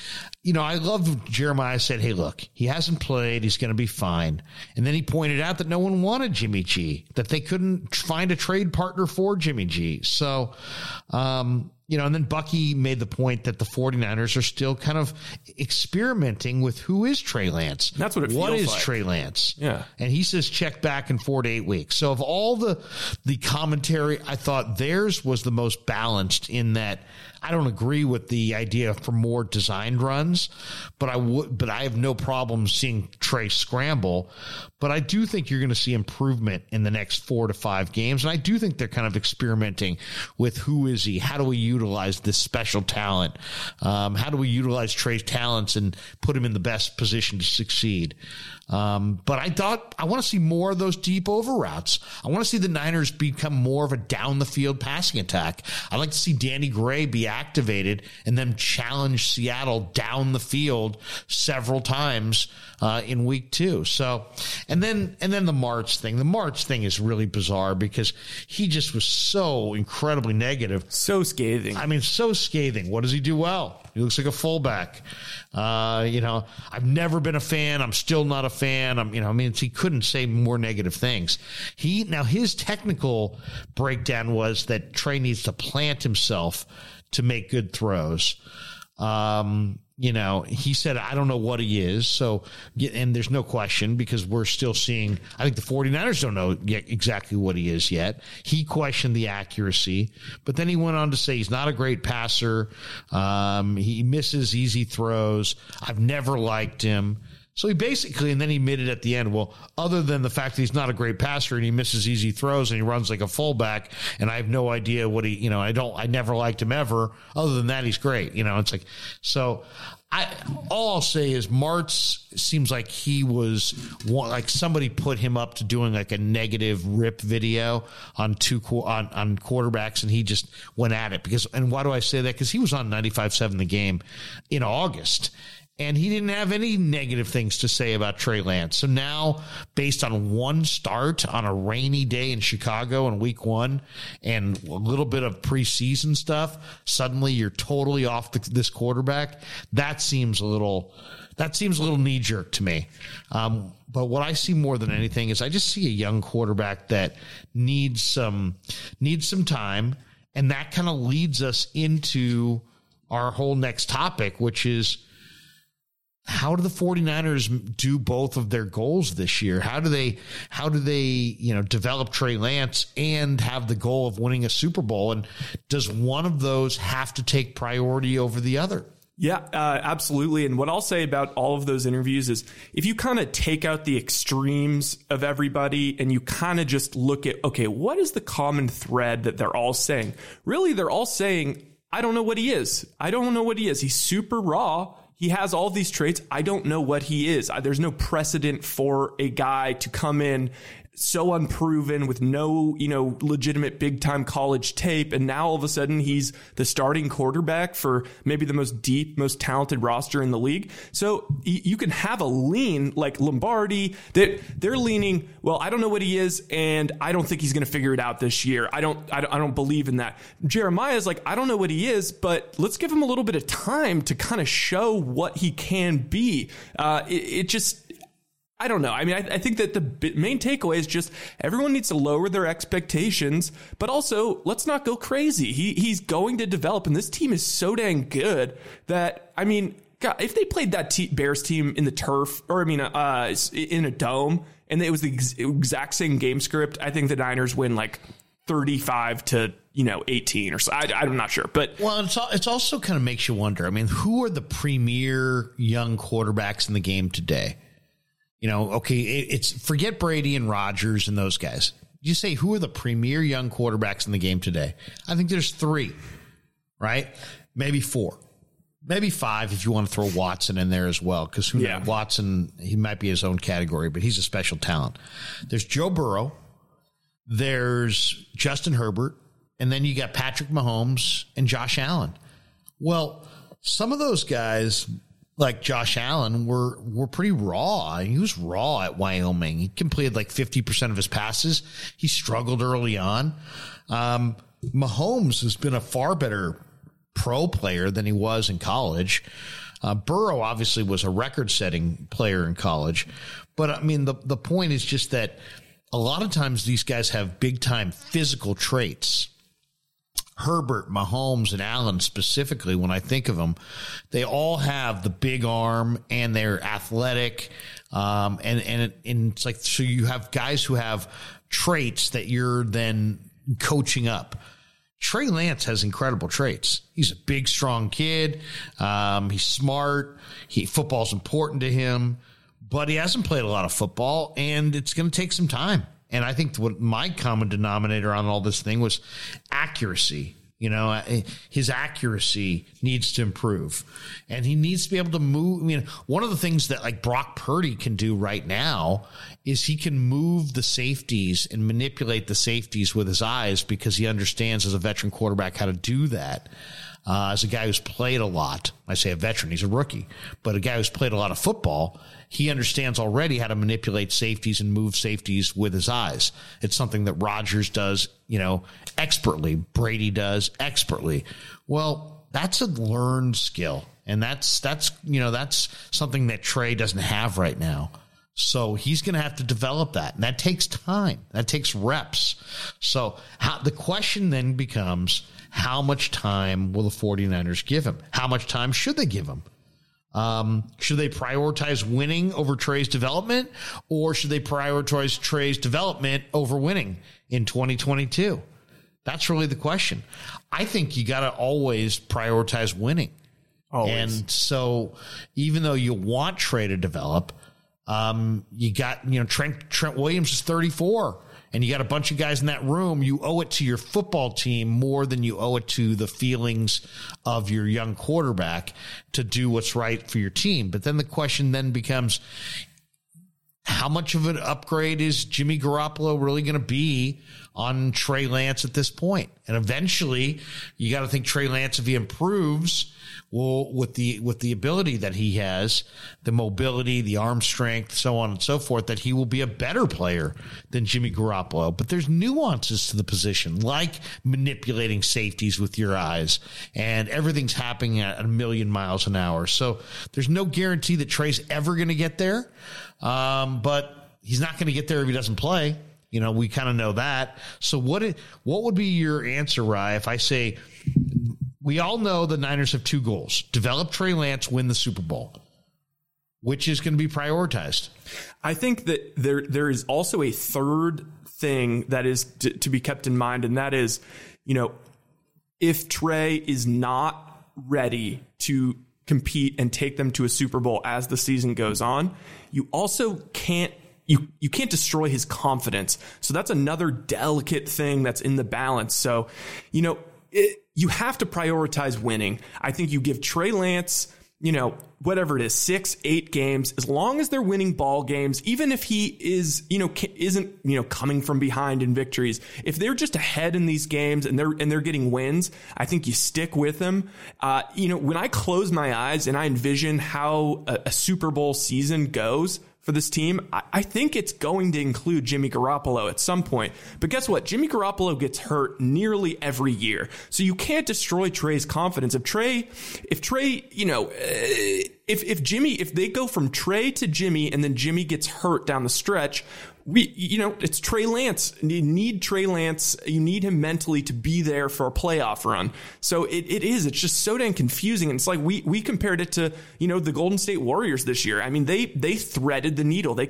you know, I love Jeremiah said, hey, look, he hasn't played. He's going to be fine. And then he pointed out that no one wanted Jimmy G, that they couldn't find a trade partner for Jimmy G. So, um, you know, and then Bucky made the point that the 49ers are still kind of experimenting with who is Trey Lance. That's what it what feels like. What is Trey Lance? Yeah. And he says check back in four to eight weeks. So of all the the commentary, I thought theirs was the most balanced in that I don't agree with the idea for more designed runs, but I would, but I have no problem seeing Trey scramble. But I do think you're going to see improvement in the next four to five games. And I do think they're kind of experimenting with who is he? How do we utilize this special talent? Um, how do we utilize Trey's talents and put him in the best position to succeed? Um, but I thought I want to see more of those deep over routes. I want to see the Niners become more of a down the field passing attack. I'd like to see Danny Gray be activated and then challenge Seattle down the field several times uh, in week two. So, and then, and then the March thing, the March thing is really bizarre because he just was so incredibly negative. So scathing. I mean, so scathing. What does he do well? He looks like a fullback. Uh, you know, I've never been a fan. I'm still not a fan. I'm, you know, I mean, he couldn't say more negative things. He, now his technical breakdown was that Trey needs to plant himself to make good throws. Um, you know, he said, I don't know what he is. So, and there's no question because we're still seeing, I think the 49ers don't know yet exactly what he is yet. He questioned the accuracy, but then he went on to say he's not a great passer. Um, he misses easy throws. I've never liked him. So he basically, and then he admitted at the end, well, other than the fact that he's not a great passer and he misses easy throws and he runs like a fullback and I have no idea what he, you know, I don't, I never liked him ever. Other than that, he's great. You know, it's like, so I, all I'll say is Martz seems like he was one, like somebody put him up to doing like a negative rip video on two, on, on quarterbacks. And he just went at it because, and why do I say that? Cause he was on ninety-five seven The Game in August. And he didn't have any negative things to say about Trey Lance. So now, based on one start on a rainy day in Chicago in week one and a little bit of preseason stuff, suddenly you're totally off the, this quarterback. That seems a little, that seems a little knee-jerk to me. Um, but what I see more than anything is I just see a young quarterback that needs some, needs some time. And that kind of leads us into our whole next topic, which is, how do the 49ers do both of their goals this year? How do they, how do they, you know, develop Trey Lance and have the goal of winning a Super Bowl? And does one of those have to take priority over the other? Yeah, uh, absolutely. And what I'll say about all of those interviews is if you kind of take out the extremes of everybody and you kind of just look at, okay, what is the common thread that they're all saying? Really, they're all saying, I don't know what he is. I don't know what he is. He's super raw. He has all these traits. I don't know what he is. There's no precedent for a guy to come in so unproven with no, you know, legitimate big time college tape. And now all of a sudden he's the starting quarterback for maybe the most deep, most talented roster in the league. So you can have a lean like Lombardi that they're leaning, well, I don't know what he is. And I don't think he's going to figure it out this year. I don't, I don't, I don't believe in that. Jeremiah is like, I don't know what he is, but let's give him a little bit of time to kind of show what he can be. Uh, it, it just, I don't know. I mean, I, I think that the main takeaway is just everyone needs to lower their expectations, but also let's not go crazy. He he's going to develop, and this team is so dang good that, I mean, God, if they played that te- Bears team in the turf, or I mean, uh, in a dome, and it was the ex- exact same game script, I think the Niners win like thirty-five to you know, eighteen or so. I, I'm not sure, but well, it's, it's also kind of makes you wonder. I mean, who are the premier young quarterbacks in the game today? You know, okay, it's forget Brady and Rodgers and those guys. You say, who are the premier young quarterbacks in the game today? I think there's three, right? Maybe four, maybe five if you want to throw Watson in there as well, because who yeah. knows, Watson, he might be his own category, but he's a special talent. There's Joe Burrow, there's Justin Herbert, and then you got Patrick Mahomes and Josh Allen. Well, some of those guys, like Josh Allen, were were pretty raw. He was raw at Wyoming. He completed like fifty percent of his passes. He struggled early on. Um, Mahomes has been a far better pro player than he was in college. Uh, Burrow obviously was a record-setting player in college. But, I mean, the, the point is just that a lot of times these guys have big-time physical traits. Herbert, Mahomes, and Allen specifically, when I think of them, they all have the big arm and they're athletic. Um, and, and, it, and it's like, so you have guys who have traits that you're then coaching up. Trey Lance has incredible traits. He's a big, strong kid. Um, he's smart. He football's important to him, but he hasn't played a lot of football and it's going to take some time. And I think what my common denominator on all this thing was accuracy. You know, his accuracy needs to improve and he needs to be able to move. I mean, one of the things that like Brock Purdy can do right now is he can move the safeties and manipulate the safeties with his eyes because he understands as a veteran quarterback how to do that. Uh, as a guy who's played a lot, I say a veteran, he's a rookie, but a guy who's played a lot of football, he understands already how to manipulate safeties and move safeties with his eyes. It's something that Rodgers does, you know, expertly. Brady does expertly. Well, That's a learned skill. And that's, that's, you know, that's something that Trey doesn't have right now. So he's going to have to develop that. And that takes time. That takes reps. So how, the question then becomes, how much time will the 49ers give him? How much time should they give him? Um, should they prioritize winning over Trey's development, or should they prioritize Trey's development over winning in twenty twenty-two? That's really the question. I think you got to always prioritize winning. Always. And so even though you want Trey to develop, um, you got, you know, Trent, Trent Williams is thirty-four and you got a bunch of guys in that room. You owe it to your football team more than you owe it to the feelings of your young quarterback to do what's right for your team. But then the question then becomes, how much of an upgrade is Jimmy Garoppolo really going to be on Trey Lance at this point? And eventually you got to think Trey Lance, if he improves, well, with the, with the ability that he has, the mobility, the arm strength, so on and so forth, that he will be a better player than Jimmy Garoppolo. But there's nuances to the position, like manipulating safeties with your eyes, and everything's happening at a million miles an hour. So there's no guarantee that Trey's ever going to get there. Um, but he's not going to get there if he doesn't play. You know, we kind of know that. So what, it, what would be your answer, Rye, if I say, we all know the Niners have two goals: develop Trey Lance, win the Super Bowl. Which is going to be prioritized? I think that there there is also a third thing that is to, to be kept in mind, and that is, you know, if Trey is not ready to compete and take them to a Super Bowl as the season goes on, you also can't You you can't destroy his confidence. So that's another delicate thing that's in the balance. So, you know, it, you have to prioritize winning. I think you give Trey Lance, you know, whatever it is, six, eight games, as long as they're winning ball games, even if he is, you know, isn't, you know, coming from behind in victories, if they're just ahead in these games and they're, and they're getting wins, I think you stick with them. Uh, you know, when I close my eyes and I envision how a, a Super Bowl season goes for this team, I, I think it's going to include Jimmy Garoppolo at some point. But guess what? Jimmy Garoppolo gets hurt nearly every year. So you can't destroy Trey's confidence. If Trey, if Trey, you know, uh, if, if Jimmy, if they go from Trey to Jimmy and then Jimmy gets hurt down the stretch, we, you know, it's Trey Lance. You need Trey Lance. You need him mentally to be there for a playoff run. So it, it is. It's just so dang confusing. And it's like we we compared it to, you know, the Golden State Warriors this year. I mean, they they threaded the needle. They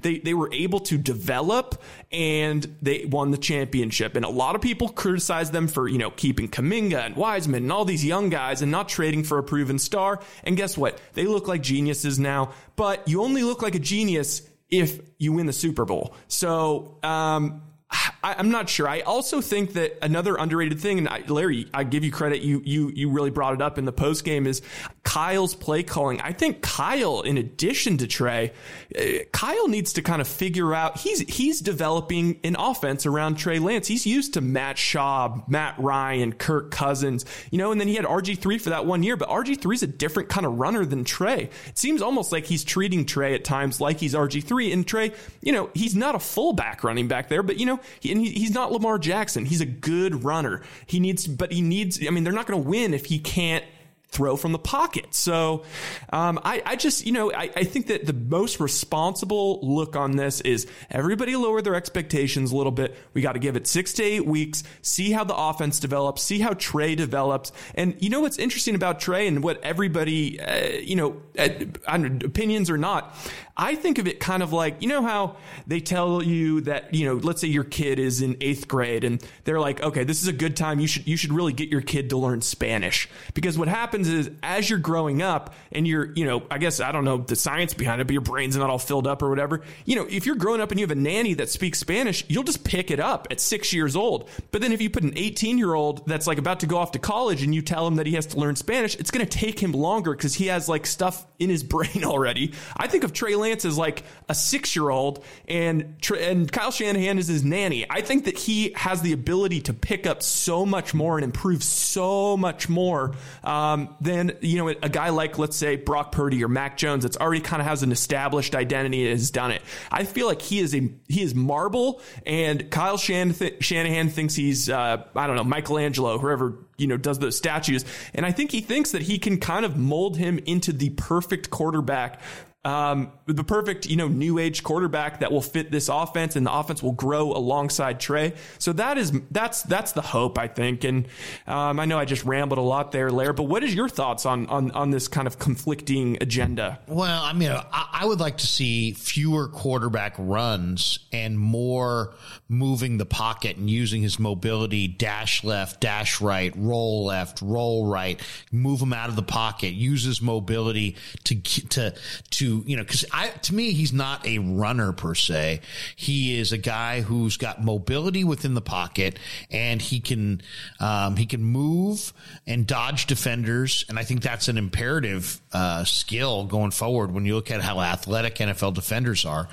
they they were able to develop and they won the championship. And a lot of people criticized them for, you know, keeping Kuminga and Wiseman and all these young guys and not trading for a proven star. And guess what? They look like geniuses now. But you only look like a genius if you win the Super Bowl. So um, I, I'm not sure. I also think that another underrated thing, and I, Larry, I give you credit. You you you really brought it up in the post game, is Kyle's play calling. I think Kyle, in addition to Trey, uh, Kyle needs to kind of figure out. He's he's developing an offense around Trey Lance. He's used to Matt Schaub, Matt Ryan, Kirk Cousins, you know, and then he had R G three for that one year. But R G three is a different kind of runner than Trey. It seems almost like he's treating Trey at times like he's R G three. And Trey, you know, he's not a fullback running back there, but you know, he, and he, he's not Lamar Jackson. He's a good runner. He needs, but he needs. I mean, they're not going to win if he can't throw from the pocket. So um, I, I just, you know, I, I think that the most responsible look on this is everybody lower their expectations a little bit. We got to give it six to eight weeks, see how the offense develops, see how Trey develops. And you know what's interesting about Trey and what everybody, uh, you know, uh, opinions or not, I think of it kind of like, you know how they tell you that, you know, let's say your kid is in eighth grade and they're like, okay, this is a good time. You should, you should really get your kid to learn Spanish, because what happens is as you're growing up and you're, you know, I guess, I don't know the science behind it, but your brain's not all filled up or whatever. You know, if you're growing up and you have a nanny that speaks Spanish, you'll just pick it up at six years old. But then if you put an eighteen year old that's like about to go off to college and you tell him that he has to learn Spanish, it's going to take him longer because he has like stuff in his brain already. I think of Trey Lance is like a six-year-old, and and Kyle Shanahan is his nanny. I think that he has the ability to pick up so much more and improve so much more um, um, then, you know, a guy like, let's say, Brock Purdy or Mac Jones, that's already kind of has an established identity and has done it. I feel like he is a he is marble, and Kyle Shan- th- Shanahan thinks he's, uh, I don't know, Michelangelo, whoever, you know, does those statues. And I think he thinks that he can kind of mold him into the perfect quarterback, um, the perfect, you know, new age quarterback that will fit this offense, and the offense will grow alongside Trey. So that is, that's, that's the hope, I think. And, um, I know I just rambled a lot there, Lair, but what is your thoughts on, on, on this kind of conflicting agenda? Well, I mean, I, I would like to see fewer quarterback runs and more moving the pocket and using his mobility, dash left, dash right, roll left, roll right, move him out of the pocket, use his mobility to, to, to, you know, because I to me, he's not a runner per se. He is a guy who's got mobility within the pocket, and he can um, he can move and dodge defenders. And I think that's an imperative uh, skill going forward when you look at how athletic N F L defenders are.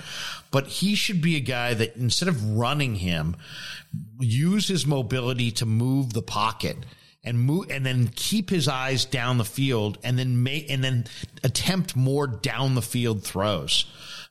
But he should be a guy that, instead of running him, use his mobility to move the pocket. And move, and then keep his eyes down the field, and then make, and then attempt more down the field throws.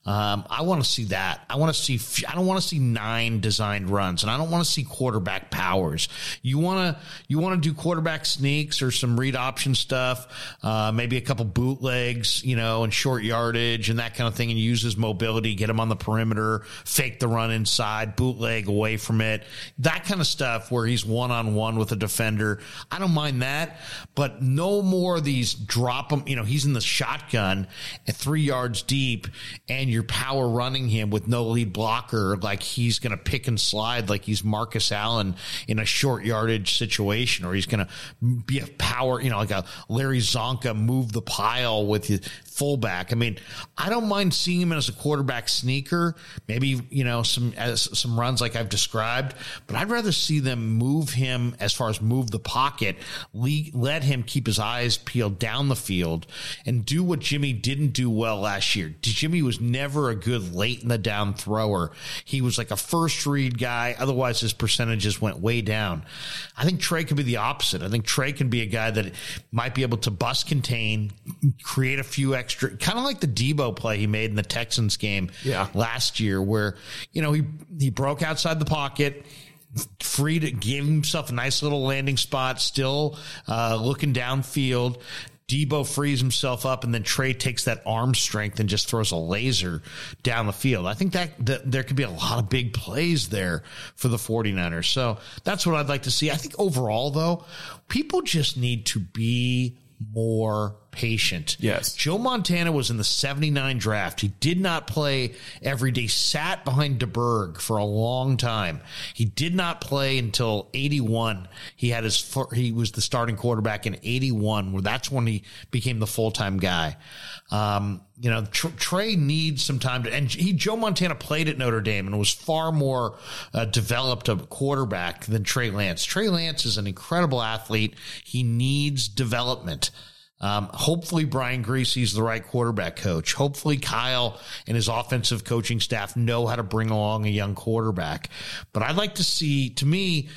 Um, I want to see that. I want to see, I don't want to see nine designed runs, and I don't want to see quarterback powers. You want to, you want to do quarterback sneaks or some read option stuff, uh, maybe a couple bootlegs, you know, and short yardage and that kind of thing, and use his mobility, get him on the perimeter, fake the run inside, bootleg away from it, that kind of stuff where he's one on one with a defender. I don't mind that, but no more of these drop him, you know, he's in the shotgun at three yards deep, and you're power running him with no lead blocker, like he's going to pick and slide like he's Marcus Allen in a short yardage situation, or he's going to be a power, you know, like a Larry Zonka move the pile with his fullback. I mean, I don't mind seeing him as a quarterback sneaker, maybe, you know, some as, some runs like I've described, but I'd rather see them move him as far as move the pocket, le- let him keep his eyes peeled down the field, and do what Jimmy didn't do well last year. Jimmy was never Never a good late in the down thrower. He was like a first read guy. Otherwise, his percentages went way down. I think Trey could be the opposite. I think Trey can be a guy that might be able to bust contain, create a few extra, kind of like the Deebo play he made in the Texans game yeah. last year, where, you know, he he broke outside the pocket, free to give himself a nice little landing spot, still uh, looking downfield. Deebo frees himself up, and then Trey takes that arm strength and just throws a laser down the field. I think that, that there could be a lot of big plays there for the 49ers. So that's what I'd like to see. I think overall, though, people just need to be more patient. Yes. Joe Montana was in the seventy-nine draft. He did not play every day, sat behind DeBerg for a long time. He did not play until eighty-one. He had his, he was the starting quarterback in eighty-one, where that's when he became the full-time guy. Um, you know, Trey needs some time to, and he, Joe Montana played at Notre Dame and was far more uh, developed a quarterback than Trey Lance. Trey Lance is an incredible athlete. He needs development. Um, hopefully Brian Greasy's the right quarterback coach. Hopefully Kyle and his offensive coaching staff know how to bring along a young quarterback. But I'd like to see, to me,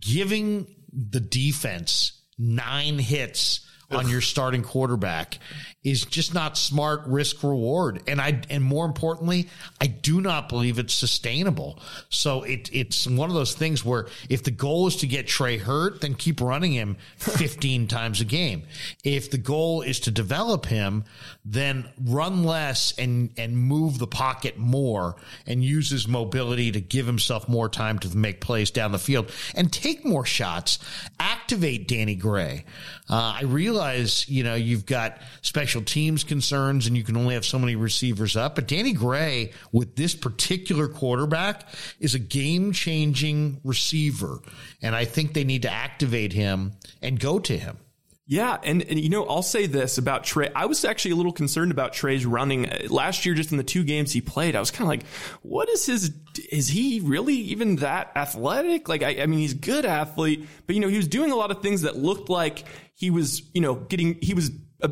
giving the defense nine hits on your starting quarterback is just not smart risk reward. And I, and more importantly, I do not believe it's sustainable. So it, it's one of those things where if the goal is to get Trey hurt, then keep running him fifteen times a game. If the goal is to develop him, then run less and, and move the pocket more and use his mobility to give himself more time to make plays down the field and take more shots, activate Danny Gray. Uh, I realize you know, you've got special teams concerns and you can only have so many receivers up. But Danny Gray, with this particular quarterback, is a game-changing receiver. And I think they need to activate him and go to him. Yeah, and, and, you know, I'll say this about Trey. I was actually a little concerned about Trey's running. Last year, just in the two games he played, I was kind of like, what is his, is he really even that athletic? Like, I, I mean, he's a good athlete, but, you know, he was doing a lot of things that looked like he was, you know, getting, he was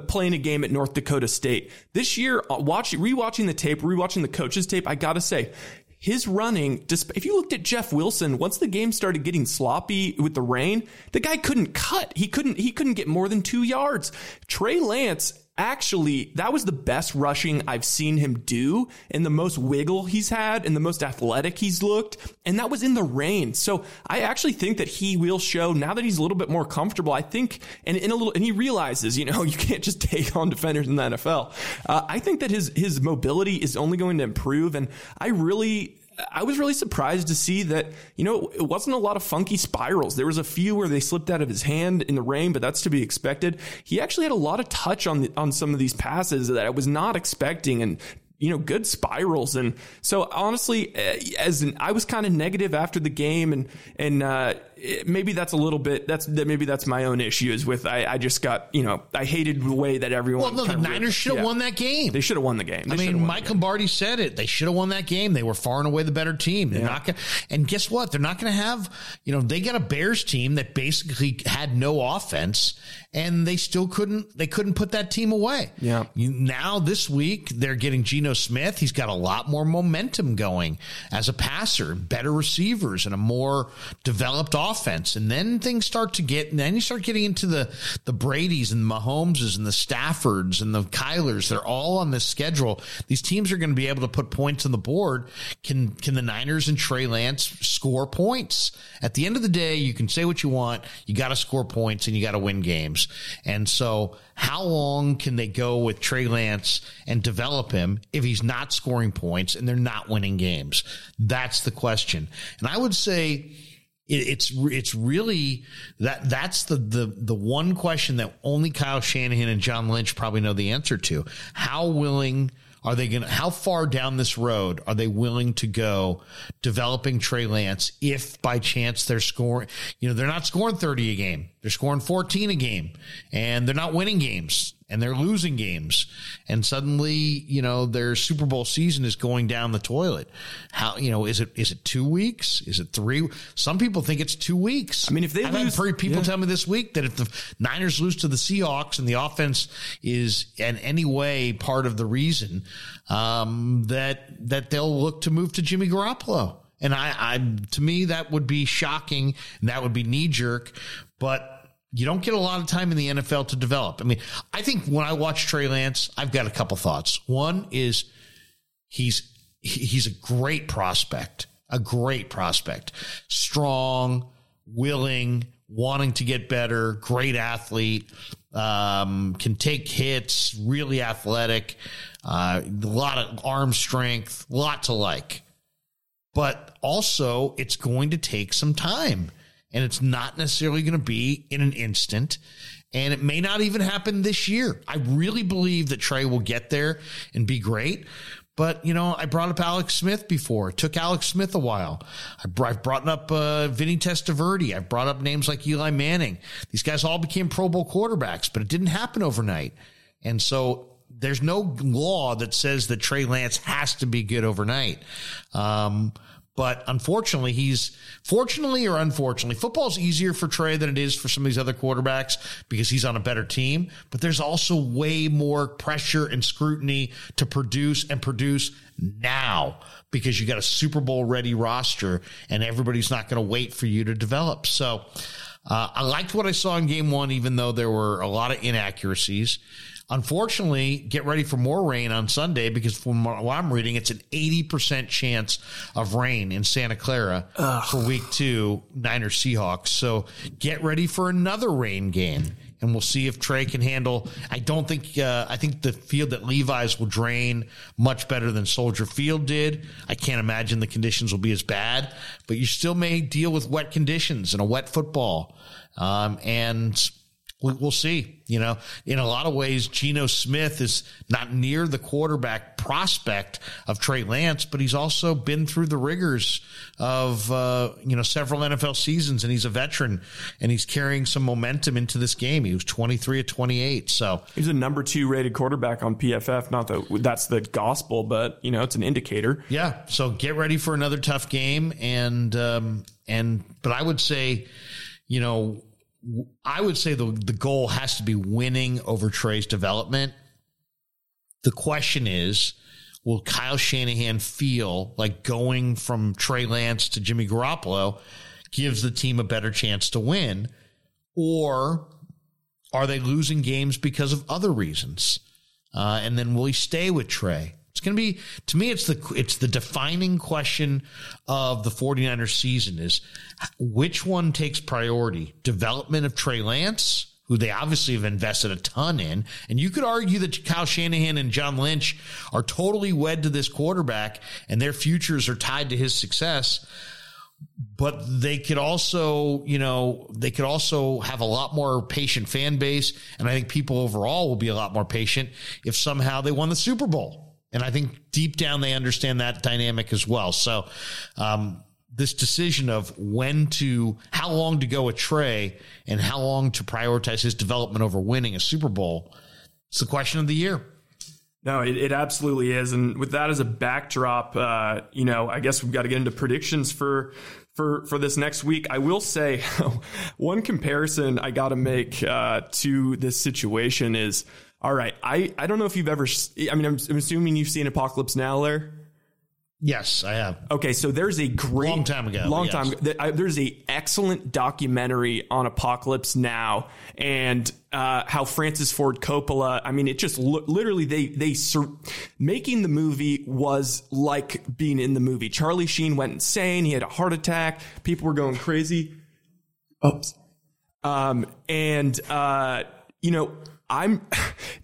playing a game at North Dakota State. This year, watching, rewatching the tape, rewatching the coach's tape, I got to say, his running, if you looked at Jeff Wilson, once the game started getting sloppy with the rain, the guy couldn't cut. He couldn't, he couldn't get more than two yards. Trey Lance, actually, that was the best rushing I've seen him do, and the most wiggle he's had, and the most athletic he's looked, and that was in the rain. So I actually think that he will show, now that he's a little bit more comfortable, I think, and in a little, and he realizes, you know, you can't just take on defenders in the N F L. Uh, I think that his his mobility is only going to improve, and I really. I was really surprised to see that, you know, it wasn't a lot of funky spirals. There was a few where they slipped out of his hand in the rain, but that's to be expected. He actually had a lot of touch on the, on some of these passes that I was not expecting, and, you know, good spirals. And so honestly, as an, I was kind of negative after the game, and, and, uh, maybe that's a little bit, that's that maybe that's my own issues with, I, I just got, you know, I hated the way that everyone. Well, no, the Niners should have yeah. won that game. They should have won the game. They I mean, Mike Lombardi said it. They should have won that game. They were far and away the better team. They're yeah. not gonna, and guess what? They're not going to have, you know, they got a Bears team that basically had no offense, and they still couldn't, they couldn't put that team away. Yeah. You, now this week, they're getting Geno Smith. He's got a lot more momentum going as a passer, better receivers, and a more developed offense. offense. And then things start to get, and then you start getting into the, the Brady's and Mahomeses and the Staffords and the Kylers. They're all on this schedule. These teams are going to be able to put points on the board. Can, can the Niners and Trey Lance score points? At the end of the day, you can say what you want. You got to score points and you got to win games. And so how long can they go with Trey Lance and develop him if he's not scoring points and they're not winning games? That's the question. And I would say, It's it's really that that's the, the the one question that only Kyle Shanahan and John Lynch probably know the answer to. How willing are they going to, how far down this road are they willing to go developing Trey Lance if by chance they're scoring, you know, they're not scoring thirty a game, they're scoring fourteen a game, and they're not winning games, and they're losing games, and suddenly, you know, their Super Bowl season is going down the toilet. How, you know, is it, is it two weeks? Is it three? Some people think it's two weeks. I mean, if they I've lose, heard people yeah. tell me this week that if the Niners lose to the Seahawks and the offense is in any way part of the reason, um, that, that they'll look to move to Jimmy Garoppolo. And I, I, to me, that would be shocking, and that would be knee jerk, but you don't get a lot of time in the N F L to develop. I mean, I think when I watch Trey Lance, I've got a couple thoughts. One is he's he's a great prospect, a great prospect, strong, willing, wanting to get better, great athlete, um, can take hits, really athletic, uh, a lot of arm strength, a lot to like. But also, it's going to take some time. And it's not necessarily going to be in an instant. And it may not even happen this year. I really believe that Trey will get there and be great. But, you know, I brought up Alex Smith before. It took Alex Smith a while. I've brought up uh, Vinny Testaverde. I've brought up names like Eli Manning. These guys all became Pro Bowl quarterbacks, but it didn't happen overnight. And so there's no law that says that Trey Lance has to be good overnight. Um But unfortunately, he's fortunately or unfortunately, football's easier for Trey than it is for some of these other quarterbacks because he's on a better team. But there's also way more pressure and scrutiny to produce and produce now because you got a Super Bowl ready roster and everybody's not going to wait for you to develop. So uh, I liked what I saw in game one, even though there were a lot of inaccuracies. Unfortunately, get ready for more rain on Sunday because from what I'm reading, it's an eighty percent chance of rain in Santa Clara Ugh. for week two, Niners Seahawks. So get ready for another rain game, and we'll see if Trey can handle. I don't think uh, I think the field that Levi's will drain much better than Soldier Field did. I can't imagine the conditions will be as bad, but you still may deal with wet conditions and a wet football. Um, and we'll see. You know, in a lot of ways, Geno Smith is not near the quarterback prospect of Trey Lance, but he's also been through the rigors of, uh, you know, several N F L seasons, and he's a veteran, and he's carrying some momentum into this game. He was twenty-three of twenty-eight. So he's a number two rated quarterback on P F F. Not that that's the gospel, but, you know, it's an indicator. Yeah. So get ready for another tough game. And, um, and, but I would say, you know, I would say the the goal has to be winning over Trey's development. The question is, will Kyle Shanahan feel like going from Trey Lance to Jimmy Garoppolo gives the team a better chance to win? Or are they losing games because of other reasons? Uh, and then will he stay with Trey? It's going to be, to me, it's the it's the defining question of the 49ers season is which one takes priority? Development of Trey Lance, who they obviously have invested a ton in. And you could argue that Kyle Shanahan and John Lynch are totally wed to this quarterback and their futures are tied to his success. But they could also, you know, they could also have a lot more patient fan base. And I think people overall will be a lot more patient if somehow they won the Super Bowl. And I think deep down, they understand that dynamic as well. So um, this decision of when to, how long to go with Trey and how long to prioritize his development over winning a Super Bowl, it's the question of the year. No, it, it absolutely is. And with that as a backdrop, uh, you know, I guess we've got to get into predictions for for for this next week. I will say one comparison I got to make uh, to this situation is, all right, I, I don't know if you've ever, I mean, I'm, I'm assuming you've seen Apocalypse Now, Larry? Yes, I have. Okay, so there's a great... Long time ago. Long yes. time ago. There's a excellent documentary on Apocalypse Now and uh, how Francis Ford Coppola, I mean, it just lo- literally, they... they sur- making the movie was like being in the movie. Charlie Sheen went insane. He had a heart attack. People were going crazy. Oops. Um, and, uh, you know... I'm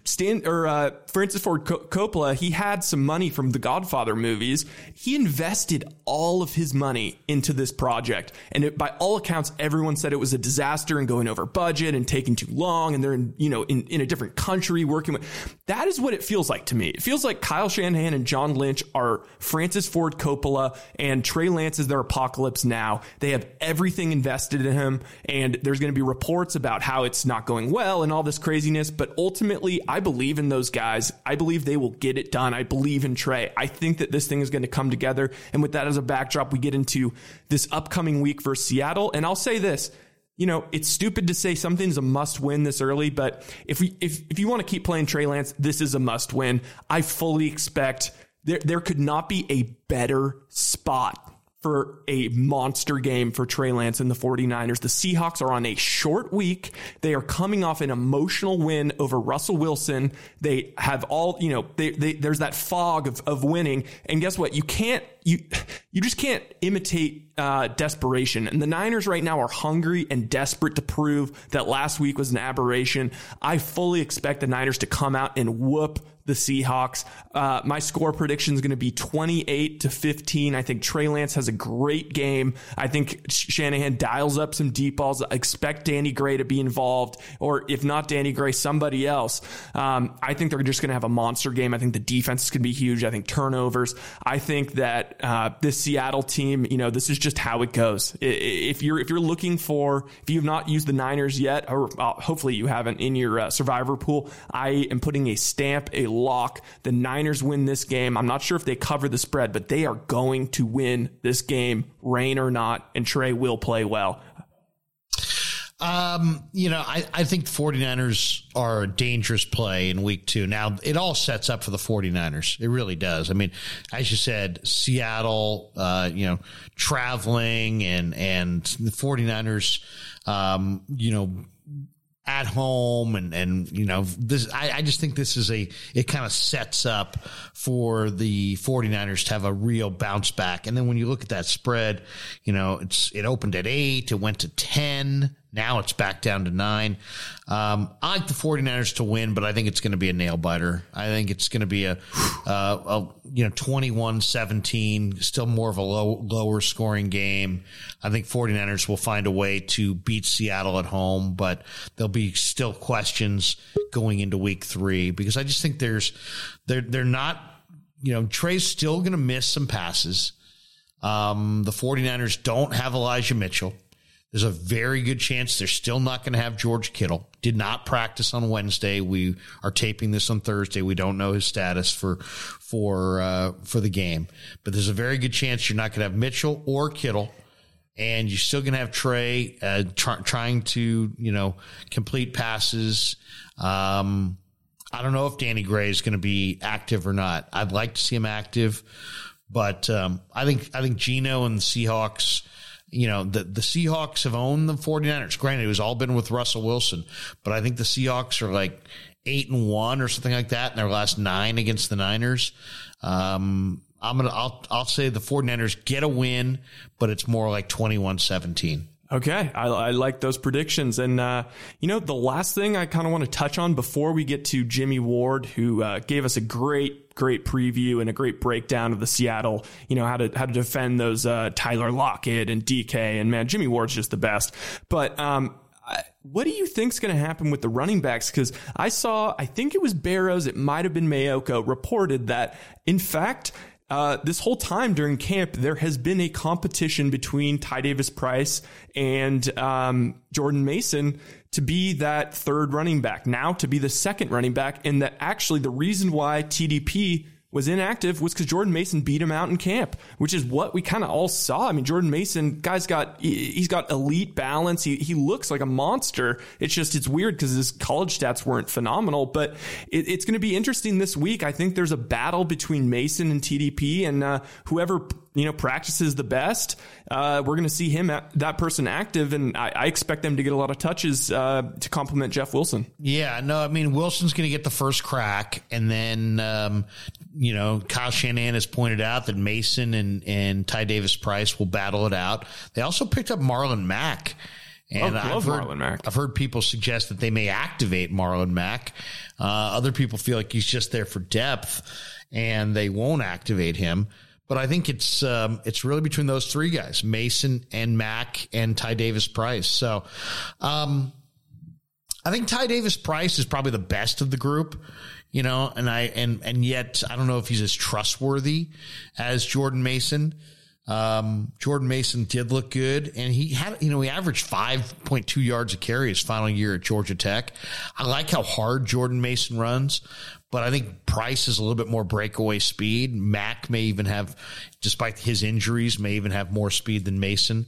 Stan or uh, Francis Ford Coppola. He had some money from the Godfather movies. He invested all of his money into this project. And it, by all accounts, everyone said it was a disaster and going over budget and taking too long. And they're in, you know, in, in a different country working with. That is what it feels like to me. It feels like Kyle Shanahan and John Lynch are Francis Ford Coppola and Trey Lance is their Apocalypse Now. They have everything invested in him. And there's going to be reports about how it's not going well and all this craziness. But ultimately, I believe in those guys. I believe they will get it done. I believe in Trey. I think that this thing is going to come together. And with that as a backdrop, we get into this upcoming week versus Seattle. And I'll say this, you know, it's stupid to say something's a must win this early. But if we if, if you want to keep playing Trey Lance, this is a must win. I fully expect there there could not be a better spot for a monster game for Trey Lance and the 49ers. The Seahawks are on a short week. They are coming off an emotional win over Russell Wilson. They have all, you know, they, they, there's that fog of, of winning. And guess what? You can't, you, you just can't imitate uh, desperation. And the Niners right now are hungry and desperate to prove that last week was an aberration. I fully expect the Niners to come out and whoop the Seahawks. Uh, my score prediction is going to be twenty-eight to fifteen. I think Trey Lance has a great game. I think Shanahan dials up some deep balls. I expect Danny Gray to be involved, or if not Danny Gray, somebody else. Um, I think they're just going to have a monster game. I think the defense is going to be huge. I think turnovers. I think that uh, this Seattle team, you know, this is just how it goes. If you're if you're looking for, if you've not used the Niners yet, or uh, hopefully you haven't in your uh, survivor pool, I am putting a stamp, a lock. The Niners win this game. I'm not sure if they cover the spread, but they are going to win this game, rain or not, and Trey will play well. Um, you know, I, I think the 49ers are a dangerous play in week two. Now, it all sets up for the 49ers. It really does. I mean, as you said, Seattle, uh, you know, traveling and, and the 49ers, um, you know, at home and, and, you know, this, I, I just think this is a, it kind of sets up for the 49ers to have a real bounce back. And then when you look at that spread, you know, it's, it opened at eight, it went to ten. Now it's back down to nine. Um, I like the 49ers to win, but I think it's going to be a nail biter. I think it's going to be a, uh, a, you know, twenty-one seventeen, still more of a low, lower scoring game. I think 49ers will find a way to beat Seattle at home, but there'll be still questions going into week three because I just think there's, they're, they're not, you know, Trey's still going to miss some passes. Um, the 49ers don't have Elijah Mitchell. There's a very good chance they're still not going to have George Kittle. Did not practice on Wednesday. We are taping this on Thursday. We don't know his status for for uh, for the game. But there's a very good chance you're not going to have Mitchell or Kittle, and you're still going to have Trey uh, try, trying to you know complete passes. Um, I don't know if Danny Gray is going to be active or not. I'd like to see him active, but um, I think I think Geno and the Seahawks, you know, the, the Seahawks have owned the 49ers. Granted, it was all been with Russell Wilson, but I think the Seahawks are like eight and one or something like that in their last nine against the Niners. Um, I'm gonna I'll I'll say the 49ers get a win, but it's more like twenty-one seventeen. Okay, I, I like those predictions. And, uh, you know, the last thing I kind of want to touch on before we get to Jimmy Ward, who uh, gave us a great, great preview and a great breakdown of the Seattle, you know, how to how to defend those uh, Tyler Lockett and D K. And, man, Jimmy Ward's just the best. But um, I, what do you think's going to happen with the running backs? Because I saw, I think it was Barrows, it might have been Mayoko, reported that, in fact, Uh, this whole time during camp, there has been a competition between Ty Davis-Price and um, Jordan Mason to be that third running back, now to be the second running back. And that actually the reason why T D P was inactive was because Jordan Mason beat him out in camp, which is what we kind of all saw. I mean, Jordan Mason, guy's got, he's got elite balance. He he looks like a monster. It's just, it's weird because his college stats weren't phenomenal, but it, it's going to be interesting this week. I think there's a battle between Mason and T D P, and uh, whoever, you know, practices the best, uh, we're going to see him, that person active. And I, I expect them to get a lot of touches uh, to complement Jeff Wilson. Yeah, no, I mean, Wilson's going to get the first crack. And then, um, you know, Kyle Shanahan has pointed out that Mason and, and Ty Davis-Price will battle it out. They also picked up Marlon Mack. And oh, I've, heard, Mack. I've heard people suggest that they may activate Marlon Mack. Uh, other people feel like he's just there for depth and they won't activate him. But I think it's um, it's really between those three guys, Mason and Mack and Ty Davis-Price. So um, I think Ty Davis-Price is probably the best of the group, you know, and I and and yet I don't know if he's as trustworthy as Jordan Mason. Um, Jordan Mason did look good, and he had, you know, he averaged five point two yards a carry his final year at Georgia Tech. I like how hard Jordan Mason runs, but I think Price is a little bit more breakaway speed. Mack may even have, despite his injuries, may even have more speed than Mason.